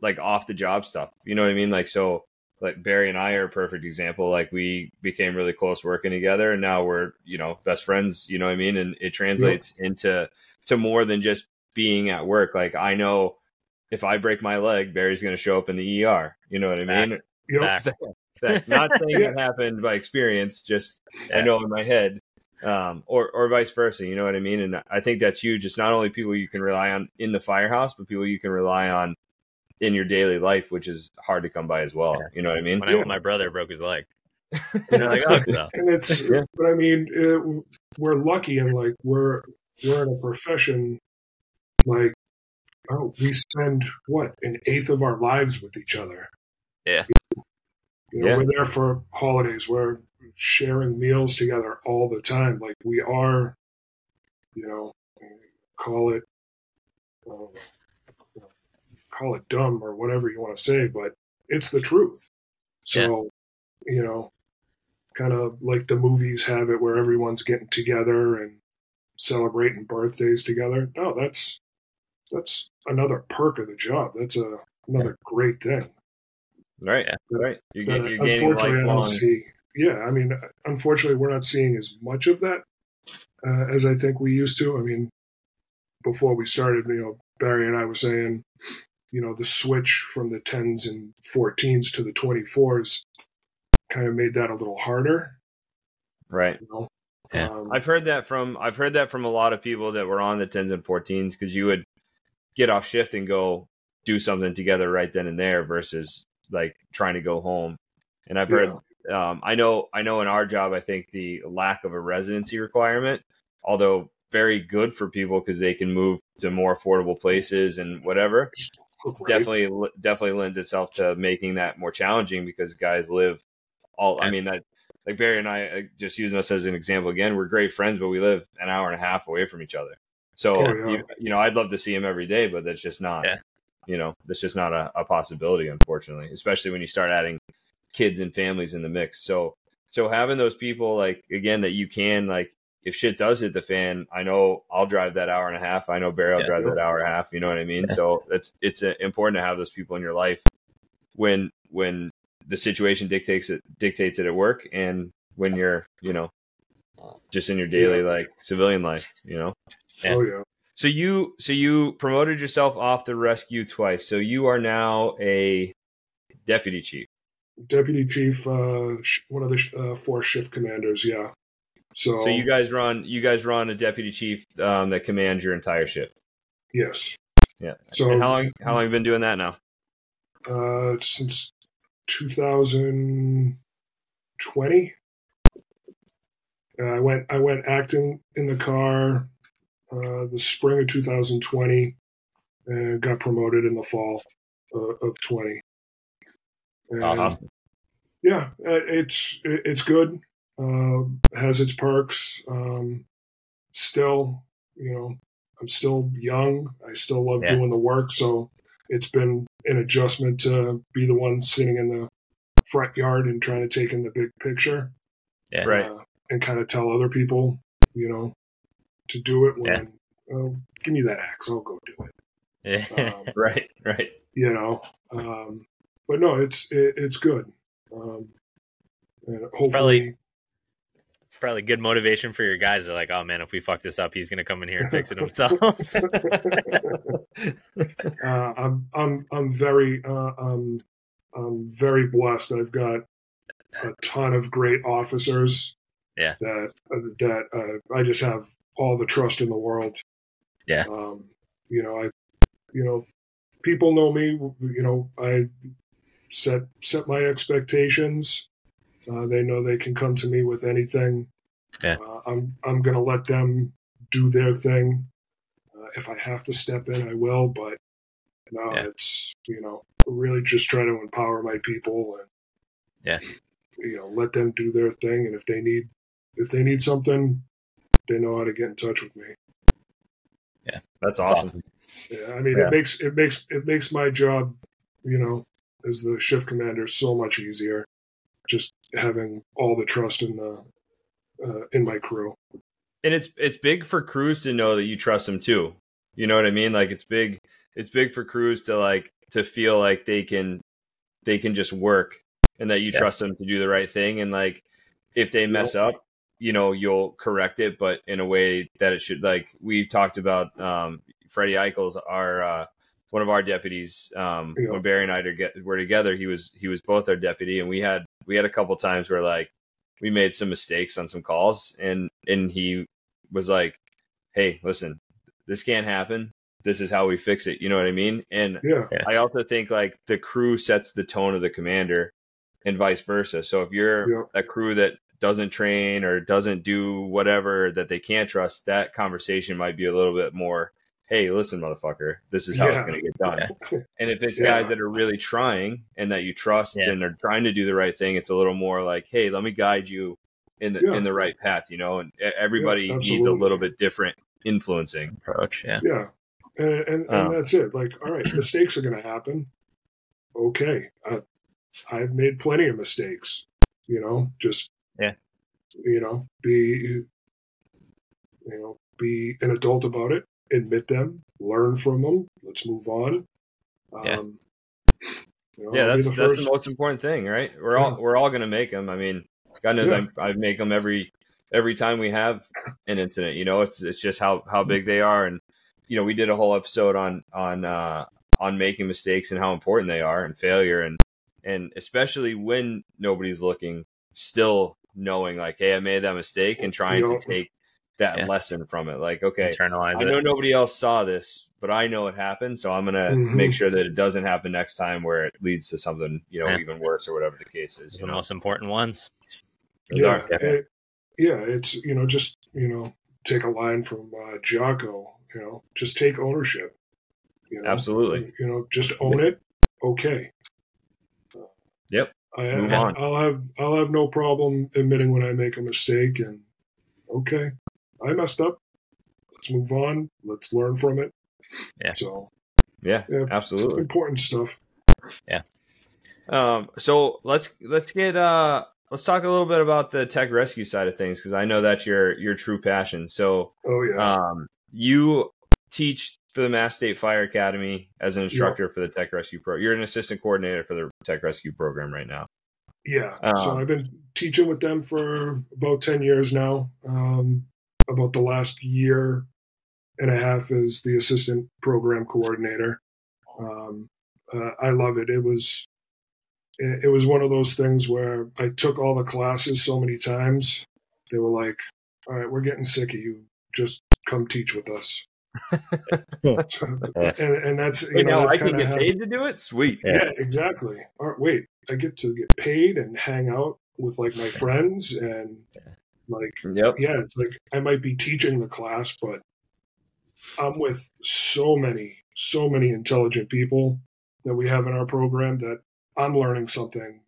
like off the job stuff. You know what I mean? Like, so like Barry and I are a perfect example. Like we became really close working together and now we're, you know, best friends, you know what I mean? And it translates yeah. into, to more than just being at work. Like I know if I break my leg, Barry's going to show up in the E R. You know what I mean? Fact. Fact. Fact. Fact. Not saying yeah. it happened by experience, just yeah. I know in my head um, or, or vice versa. You know what I mean? And I think that's huge. It's not only people you can rely on in the firehouse, but people you can rely on in your daily life, which is hard to come by as well. You know what I mean? When yeah. I, my brother broke his leg. You know, like, oh, no. And it's, yeah. but I mean, it, we're lucky and like, we're, we're in a profession like, oh, we spend what, an eighth of our lives with each other. Yeah. You know, yeah. We're there for holidays. We're sharing meals together all the time. Like we are, you know, call it, um, call it dumb or whatever you want to say, but it's the truth. So, yeah. you know, kind of like the movies have it where everyone's getting together and celebrating birthdays together. No, that's, that's another perk of the job. That's a, another yeah. great thing. Right. That, right. You're, that you're unfortunately, I don't see, yeah. I mean, unfortunately we're not seeing as much of that uh, as I think we used to. I mean, before we started, you know, Barry and I were saying, you know, the switch from the tens and fourteens to the twenty-fours kind of made that a little harder. Right. You know? yeah. um, I've heard that from, I've heard that from a lot of people that were on the tens and fourteens because you would get off shift and go do something together right then and there versus like trying to go home. And I've heard, yeah. um, I know, I know in our job, I think the lack of a residency requirement, although very good for people because they can move to more affordable places and whatever. Right. Definitely, definitely lends itself to making that more challenging because guys live all. I mean, that like Barry and I, just using us as an example again, we're great friends, but we live an hour and a half away from each other. So yeah. you, you know, I'd love to see him every day, but that's just not, yeah. you know, that's just not a, a possibility, unfortunately. Especially when you start adding kids and families in the mix. So, so having those people like again that you can like, if shit does hit the fan, I know I'll drive that hour and a half. I know Barry will yeah, drive yeah. that hour and a half. You know what I mean? Yeah. So it's it's important to have those people in your life when when the situation dictates it dictates it at work, and when you're you know just in your daily yeah. like civilian life. You know. Yeah. Oh yeah. So you so you promoted yourself off the rescue twice. So you are now a deputy chief. Deputy chief, uh, one of the uh, four shift commanders. Yeah. So, so you guys run you guys run a deputy chief um, that commands your entire ship. Yes. Yeah. So and how long how long have you been doing that now? Uh, since two thousand twenty. Uh, I went I went acting in the car uh, the spring of two thousand twenty, and got promoted in the fall uh, of twenty. And, awesome. Yeah, it's it's good. Uh, has its perks. Um, still, you know, I'm still young. I still love yeah. doing the work. So it's been an adjustment to be the one sitting in the front yard and trying to take in the big picture. Yeah. Right. Uh, and kind of tell other people, you know, to do it when, yeah. oh, give me that axe, I'll go do it. Yeah. Um, right, right. You know, um, but no, it's, it, it's good. Um, and hopefully. It's probably- Probably good motivation for your guys. They're like, oh man, if we fuck this up, he's gonna come in here and fix it himself. uh, I'm I'm I'm very uh, um I'm very blessed. I've got a ton of great officers. Yeah. That uh, that uh, I just have all the trust in the world. Yeah. Um, you know I, you know, people know me. You know I set set my expectations. Uh, they know they can come to me with anything. Yeah. Uh, I'm I'm going to let them do their thing. Uh, if I have to step in, I will. But no, yeah. it's, you know, really just try to empower my people and yeah, you know, let them do their thing. And if they need if they need something, they know how to get in touch with me. Yeah, that's awesome. Yeah, I mean, yeah. it makes it makes it makes my job, you know, as the shift commander, so much easier. Just having all the trust in the uh, in my crew. And it's it's big for crews to know that you trust them too. You know what I mean? Like it's big it's big for crews to like to feel like they can they can just work and that you yeah. trust them to do the right thing, and like if they mess yep. up, you know, you'll correct it, but in a way that it should. Like we talked about um Freddie Eichels, our uh one of our deputies, um, yeah. when Barry and I were together, he was he was both our deputy, and we had we had a couple times where like we made some mistakes on some calls, and and he was like, "Hey, listen, this can't happen. This is how we fix it." You know what I mean? And yeah. I also think like the crew sets the tone of the commander, and vice versa. So if you're yeah. a crew that doesn't train or doesn't do whatever that they can't trust, that conversation might be a little bit more, "Hey, listen, motherfucker, this is how yeah. it's going to get done." Yeah. And if it's yeah. guys that are really trying and that you trust yeah. and are trying to do the right thing, it's a little more like, "Hey, let me guide you in the yeah. in the right path," you know. And everybody yeah, needs a little bit different influencing approach. Yeah, yeah, and and, and oh. that's it. Like, all right, mistakes are going to happen. Okay, I, I've made plenty of mistakes. You know, just yeah, you know, be you know, be an adult about it. Admit them, learn from them. Let's move on. Yeah, um, you know, yeah that's the that's the most important thing, right? We're all yeah. we're all gonna make them. I mean, God knows yeah. I I make them every every time we have an incident. You know, it's it's just how, how big they are, and you know, we did a whole episode on on uh, on making mistakes and how important they are, and failure, and and especially when nobody's looking, still knowing like, hey, I made that mistake, and trying you know, to take that yeah. lesson from it. Like, okay, internalize I know it. Nobody else saw this, but I know it happened, so I'm gonna mm-hmm. make sure that it doesn't happen next time where it leads to something, you know, yeah. even worse or whatever the case is. The know? Most important ones. Yeah, it, yeah, it's, you know, just, you know, take a line from uh, Jocko, you know, just take ownership. You know? Absolutely. You know, just own it. Okay. Yep. I, Move I, on. I'll have I'll have no problem admitting when I make a mistake, and okay, I messed up. Let's move on. Let's learn from it. Yeah. So, yeah, yeah absolutely. Important stuff. Yeah. Um, so let's, let's get, uh, let's talk a little bit about the tech rescue side of things, 'cause I know that's your, your true passion. So, oh, yeah. um, you teach for the Mass State Fire Academy as an instructor yeah. for the tech rescue pro. You're an assistant coordinator for the tech rescue program right now. Yeah. Um, so I've been teaching with them for about ten years now. Um, About the last year and a half as the assistant program coordinator. Um, uh, I love it. It was, it, it was one of those things where I took all the classes so many times. They were like, "All right, we're getting sick of you. Just come teach with us." and, and that's, you wait, know, now that's I can get how, paid to do it. Sweet. Yeah, yeah, exactly. All right, wait, I get to get paid and hang out with like my friends and. Like, yep. yeah, it's like I might be teaching the class, but I'm with so many, so many intelligent people that we have in our program that I'm learning something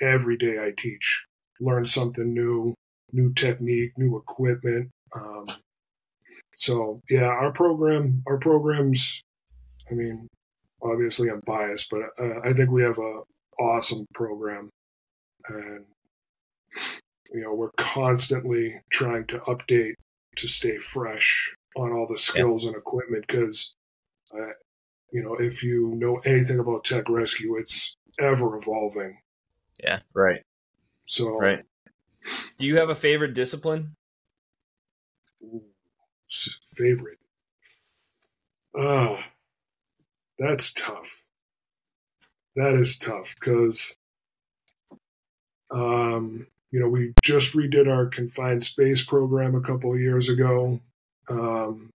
every day I teach. Learn something new, new technique, new equipment. Um, so, yeah, our program, our programs, I mean, obviously I'm biased, but uh, I think we have a awesome program. and you know, we're constantly trying to update to stay fresh on all the skills yeah. and equipment, because uh, you know, if you know anything about tech rescue, it's ever evolving. Yeah, right. So, right. Do you have a favorite discipline? Favorite? Ah, uh, that's tough. That is tough because, um, you know, we just redid our confined space program a couple of years ago. Um,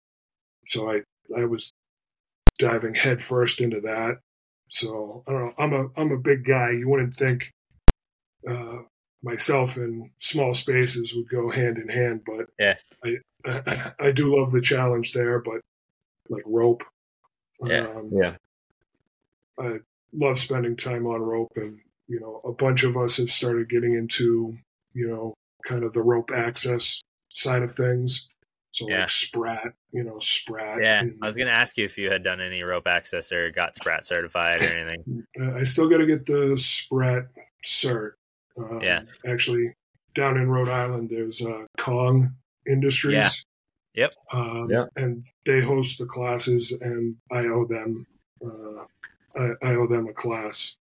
so I, I was diving headfirst into that. So I don't know. I'm a, I'm a big guy. You wouldn't think, uh, myself and small spaces would go hand in hand, but yeah. I, I, I do love the challenge there, but like rope. Yeah. Um, yeah. I love spending time on rope, and, you know, a bunch of us have started getting into, you know, kind of the rope access side of things. So yeah. like Sprat, you know, Sprat. Yeah, and I was going to ask you if you had done any rope access or got Sprat certified or anything. I still got to get the Sprat cert. Um, yeah. Actually, down in Rhode Island, there's uh, Kong Industries. Yeah. Yep. Um, yep. And they host the classes, and I owe them uh, I, I owe them a class.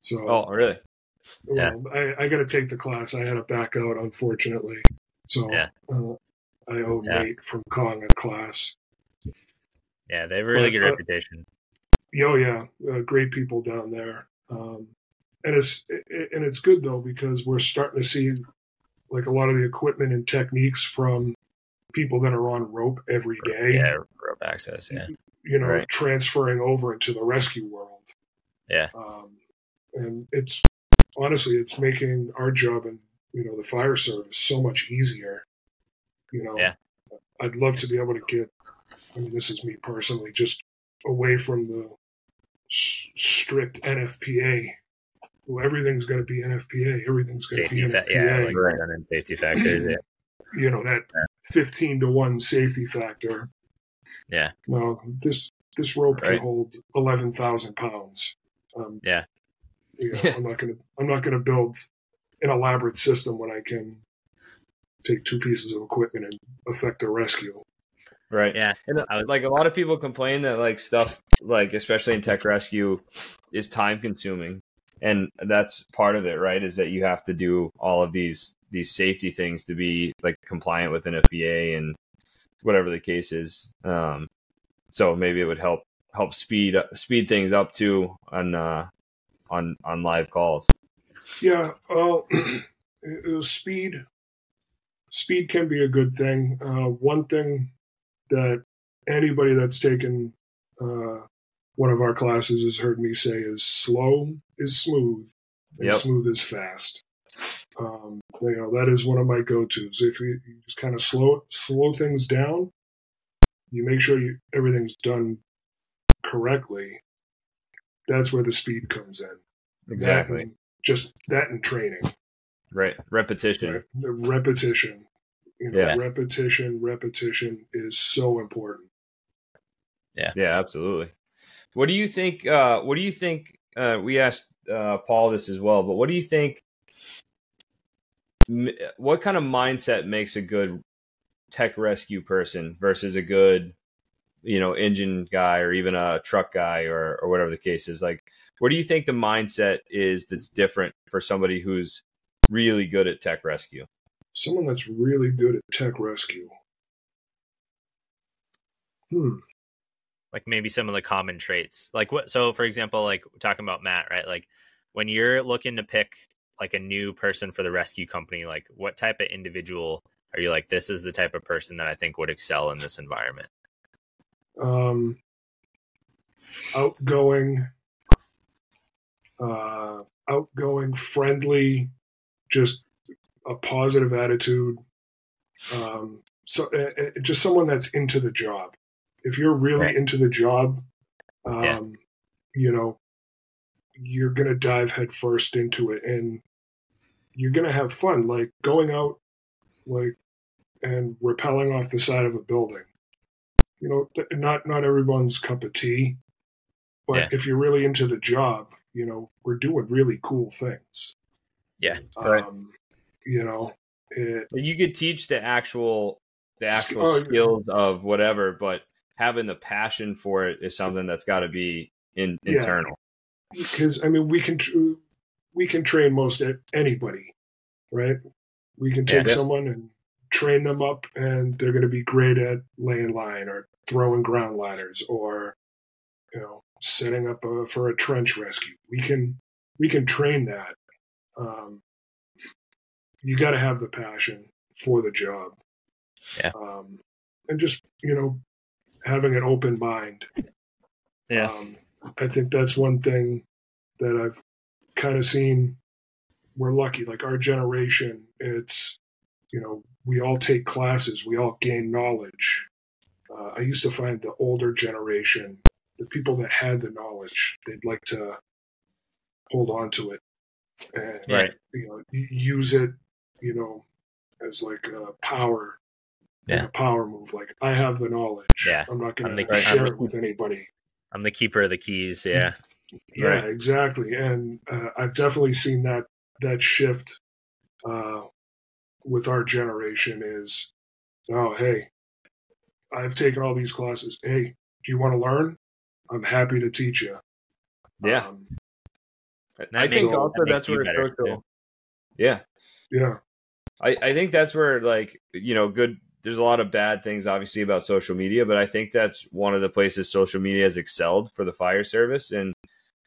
So. Oh, really? Well, yeah. I, I got to take the class. I had to back out, unfortunately. So. Yeah. Uh, I owe yeah. Nate from Kong a class. Yeah, they have a really but, good uh, reputation. Oh yeah, uh, great people down there, um, and it's it, and it's good though, because we're starting to see like a lot of the equipment and techniques from people that are on rope every day. Yeah, rope access. Yeah, you know, right. transferring over into the rescue world. Yeah, um, and it's honestly it's making our job and you know the fire service so much easier. You know, yeah. I'd love to be able to get, I mean, this is me personally, just away from the s- strict N F P A. Well, everything's going to be N F P A. Everything's going to be N F P A. Fa- yeah, like running safety factors. Yeah. You know, that yeah. fifteen to one safety factor. Yeah. Well, this this rope right. can hold eleven thousand pounds. Um, yeah. You know, I'm not going to I'm not going to build an elaborate system when I can take two pieces of equipment and affect the rescue. Right. Yeah. And like a lot of people complain that like stuff like, especially in tech rescue, is time consuming. And that's part of it, right? Is that you have to do all of these, these safety things to be like compliant with N F P A and whatever the case is. Um, so maybe it would help, help speed, speed things up too on, uh, on, on live calls. Yeah. Well, it was speed. Speed can be a good thing. Uh, one thing that anybody that's taken uh, one of our classes has heard me say is slow is smooth and yep. smooth is fast. Um, you know, that is one of my go-tos. If you, you just kind of slow slow things down, you make sure you, everything's done correctly. That's where the speed comes in. Exactly. That and, just that and training. Right. Repetition. Right. Repetition. You know, yeah. Repetition, repetition is so important. Yeah. Yeah, absolutely. What do you think? Uh, what do you think? Uh, we asked uh, Paul this as well, but what do you think? What kind of mindset makes a good tech rescue person versus a good, you know, engine guy or even a truck guy or, or whatever the case is? Like, what do you think the mindset is that's different for somebody who's really good at tech rescue? Someone that's really good at tech rescue. Hmm. Like maybe some of the common traits. Like what? So for example, like talking about Matt, right? Like when you're looking to pick like a new person for the rescue company, like what type of individual are you like, this is the type of person that I think would excel in this environment? Um, outgoing, uh, outgoing, friendly, just a positive attitude. Um, so uh, just someone that's into the job. If you're really right. into the job, um, yeah. you know, you're going to dive headfirst into it and you're going to have fun, like going out, like, and rappelling off the side of a building, you know, not, not everyone's cup of tea, but yeah. if you're really into the job, you know, we're doing really cool things. Yeah. Right. Um, you know, it, you could teach the actual, the actual oh, skills yeah. of whatever, but having the passion for it is something that's got to be in, yeah. internal. Because I mean, we can we can train most anybody, right? We can take yeah, someone and train them up, and they're going to be great at laying line or throwing ground ladders, or you know, setting up a, for a trench rescue. We can we can train that. Um, you got to have the passion for the job, yeah, um, and just you know, having an open mind. Yeah. Um, I think that's one thing that I've kind of seen. We're lucky, like our generation, it's, you know, we all take classes, we all gain knowledge. Uh, I used to find the older generation, the people that had the knowledge, they'd like to hold on to it and, right. you know, use it, you know, as like a power, yeah. like a power move. Like, I have the knowledge. Yeah. I'm not going to share I'm it with anybody. I'm the keeper of the keys. Yeah. Yeah, right. Exactly. And uh, I've definitely seen that, that shift uh, with our generation is, oh, hey, I've taken all these classes. Hey, do you want to learn? I'm happy to teach you. Yeah. Um, I think so, also that that's where it's social. Yeah. Yeah. I, I think that's where, like, you know, good, there's a lot of bad things, obviously, about social media, but I think that's one of the places social media has excelled for the fire service, and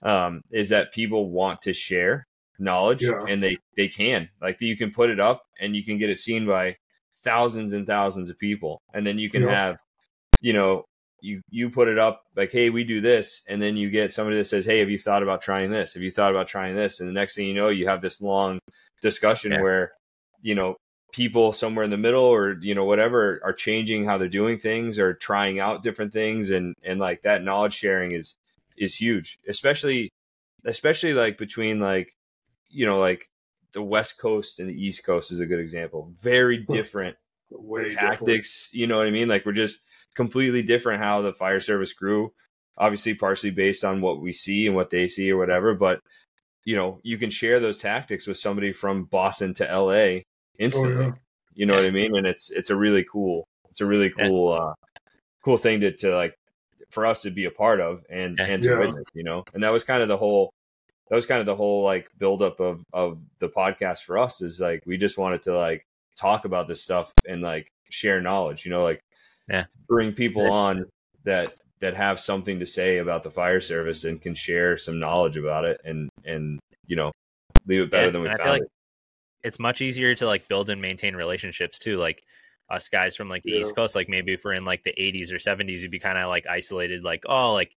um, is that people want to share knowledge, yeah. and they, they can. Like, you can put it up, and you can get it seen by thousands and thousands of people, and then you can yeah. have, you know, you, you put it up, like, hey, we do this, and then you get somebody that says, hey, have you thought about trying this? Have you thought about trying this? And the next thing you know, you have this long discussion yeah. where, you know, people somewhere in the middle or, you know, whatever are changing how they're doing things or trying out different things. And, and like that knowledge sharing is, is huge, especially, especially like between like, you know, like the West Coast and the East Coast is a good example. Very different Way tactics. Different. You know what I mean? Like, we're just completely different how the fire service grew, obviously partially based on what we see and what they see or whatever. But, you know, you can share those tactics with somebody from Boston to L A instantly. Oh, yeah. You know what I mean? And it's it's a really cool it's a really cool yeah. uh cool thing to, to like for us to be a part of and, yeah. and to yeah. witness, you know. And that was kind of the whole that was kind of the whole like buildup of of the podcast for us, is like we just wanted to like talk about this stuff and like share knowledge, you know, like yeah. bring people yeah. on that that have something to say about the fire service and can share some knowledge about it and and you know, leave it better yeah. than we and found like- it. It's much easier to like build and maintain relationships too. Like us guys from like the yeah. East Coast, like maybe if we're in like the eighties or seventies, you'd be kind of like isolated, like, oh, like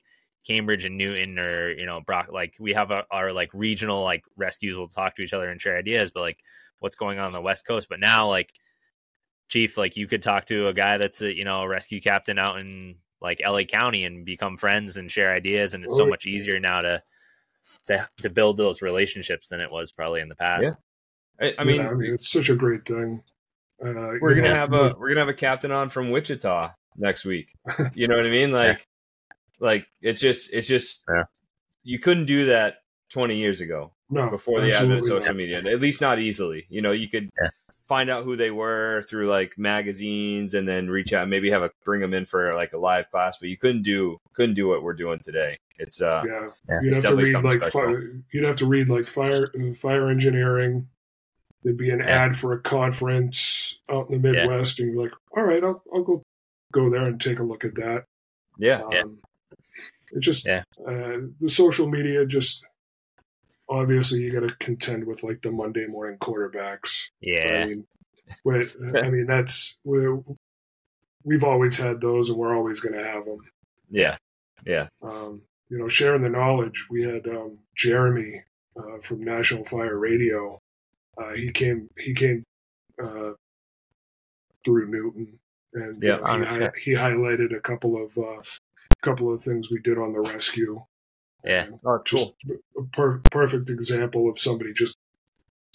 Cambridge and Newton or, you know, Brock, like we have our, our like regional, like rescues will talk to each other and share ideas, but like what's going on on the West Coast. But now like Chief, like you could talk to a guy that's a, you know, a rescue captain out in like L A County and become friends and share ideas. And it's so much easier now to, to, to build those relationships than it was probably in the past. Yeah. I, I, mean, yeah, I mean, it's such a great thing. Uh, we're gonna know, have a we're gonna have a captain on from Wichita next week. You know what I mean? Like, yeah. like it's just it's just yeah. you couldn't do that twenty years ago. No, before the advent of social not. media, at least not easily. You know, you could yeah. find out who they were through like magazines and then reach out, maybe have a bring them in for like a live class. But you couldn't do couldn't do what we're doing today. It's uh, yeah, yeah. You'd, it's have to read, like, fire, you'd have to read like fire fire engineering. There'd be an yeah. ad for a conference out in the Midwest, yeah. and you're like, all right, I'll, I'll go go there and take a look at that. Yeah. Um, yeah. It's just yeah. uh, the social media, just obviously you got to contend with like the Monday morning quarterbacks. Yeah. I mean, but, I mean that's, we've always had those and we're always going to have them. Yeah. Yeah. Um, you know, sharing the knowledge, we had um, Jeremy uh, from National Fire Radio. Uh, he came. He came uh, through Newton, and yeah, uh, he, he highlighted a couple of uh, couple of things we did on the rescue. Yeah, uh, oh, just cool. a per- perfect example of somebody just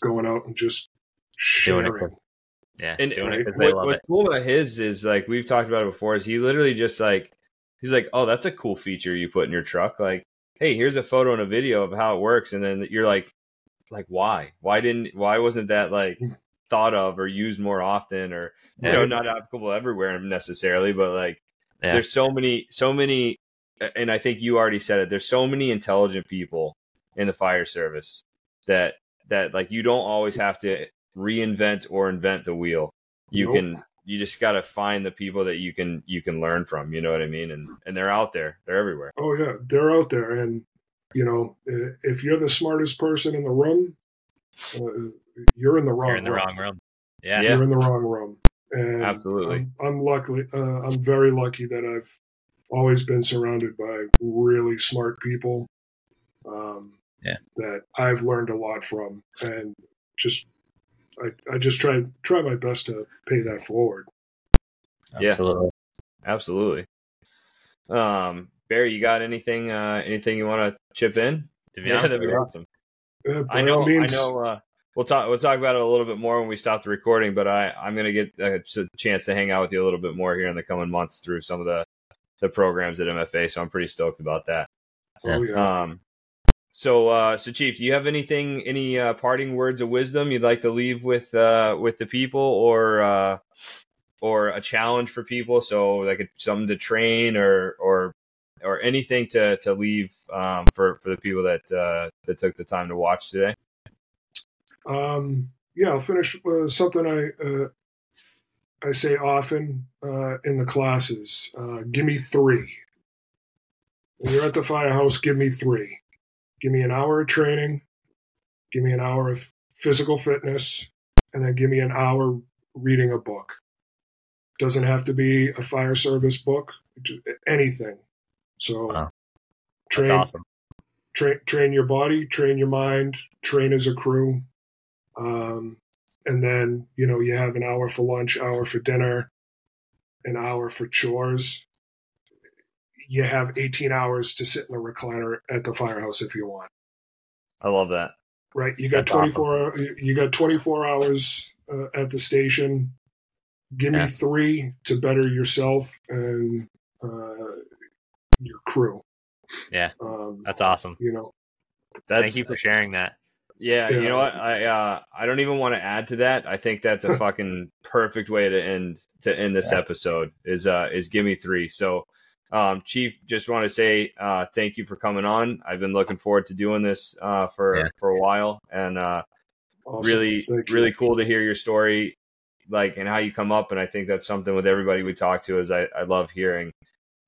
going out and just sharing. Doing it. Yeah, and doing right? it they what, love what's it. cool about his is like we've talked about it before. Is he literally just like he's like, oh, that's a cool feature you put in your truck. Like, hey, here's a photo and a video of how it works, and then you're like. like, why? Why didn't, why wasn't that like thought of or used more often, or, you know, not applicable everywhere necessarily, but like yeah. there's so many, so many, and I think you already said it, there's so many intelligent people in the fire service that, that like, you don't always have to reinvent or invent the wheel. You nope. can, you just got to find the people that you can, you can learn from, you know what I mean? And, and they're out there, they're everywhere. Oh yeah. They're out there. And, you know, if you're the smartest person in the room, uh, you're in the wrong. You're in the room. wrong room. Yeah, you're yeah. in the wrong room. And absolutely. I'm, I'm lucky. Uh, I'm very lucky that I've always been surrounded by really smart people. Um, yeah, that I've learned a lot from, and just I, I just try try my best to pay that forward. Absolutely. Yeah, absolutely. Um. Barry, you got anything? Uh, anything you want to chip in? To be yeah, honest, that'd be awesome. Uh, I know. Means... I know. Uh, we'll talk. We'll talk about it a little bit more when we stop the recording. But I, I'm going to get a chance to hang out with you a little bit more here in the coming months through some of the, the programs at M F A. So I'm pretty stoked about that. Oh, yeah. Um. So, uh, so Chief, do you have anything? Any uh, parting words of wisdom you'd like to leave with uh, with the people, or uh, or a challenge for people? So, like a, something to train or or or anything to, to leave um, for, for the people that, uh, that took the time to watch today? Um, yeah, I'll finish with something I, uh, I say often uh, in the classes. Uh, give me three. When you're at the firehouse, give me three. Give me an hour of training. Give me an hour of physical fitness. And then give me an hour reading a book. Doesn't have to be a fire service book, anything. So wow. train, awesome. train, train your body, train your mind, train as a crew. Um, and then, you know, you have an hour for lunch, hour for dinner, an hour for chores. You have eighteen hours to sit in the recliner at the firehouse if you want. I love that. Right. You got That's twenty-four, awesome. You got twenty-four hours uh, at the station. Give yeah. me three to better yourself and, uh, your crew. Yeah. Um, that's awesome. You know, that's, thank you for sharing that. Yeah, yeah. You know what? I, uh, I don't even want to add to that. I think that's a fucking perfect way to end, to end this yeah. episode is, uh, is give me three. So, um, Chief, just want to say, uh, thank you for coming on. I've been looking forward to doing this, uh, for, yeah. for a while, and, uh, awesome. really, thank really you. Cool to hear your story, like, and how you come up. And I think that's something with everybody we talk to is I, I love hearing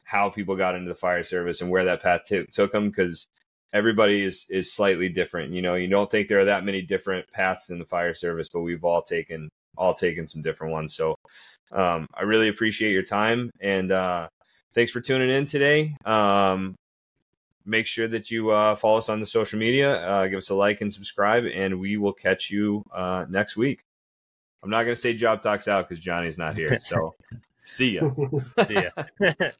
how people got into the fire service and where that path t- took them. Cause everybody is, is slightly different. You know, you don't think there are that many different paths in the fire service, but we've all taken, all taken some different ones. So um, I really appreciate your time, and uh, thanks for tuning in today. Um, make sure that you uh, follow us on the social media, uh, give us a like and subscribe, and we will catch you uh, next week. I'm not going to say Job Talks out, cause Johnny's not here. So see ya. See ya.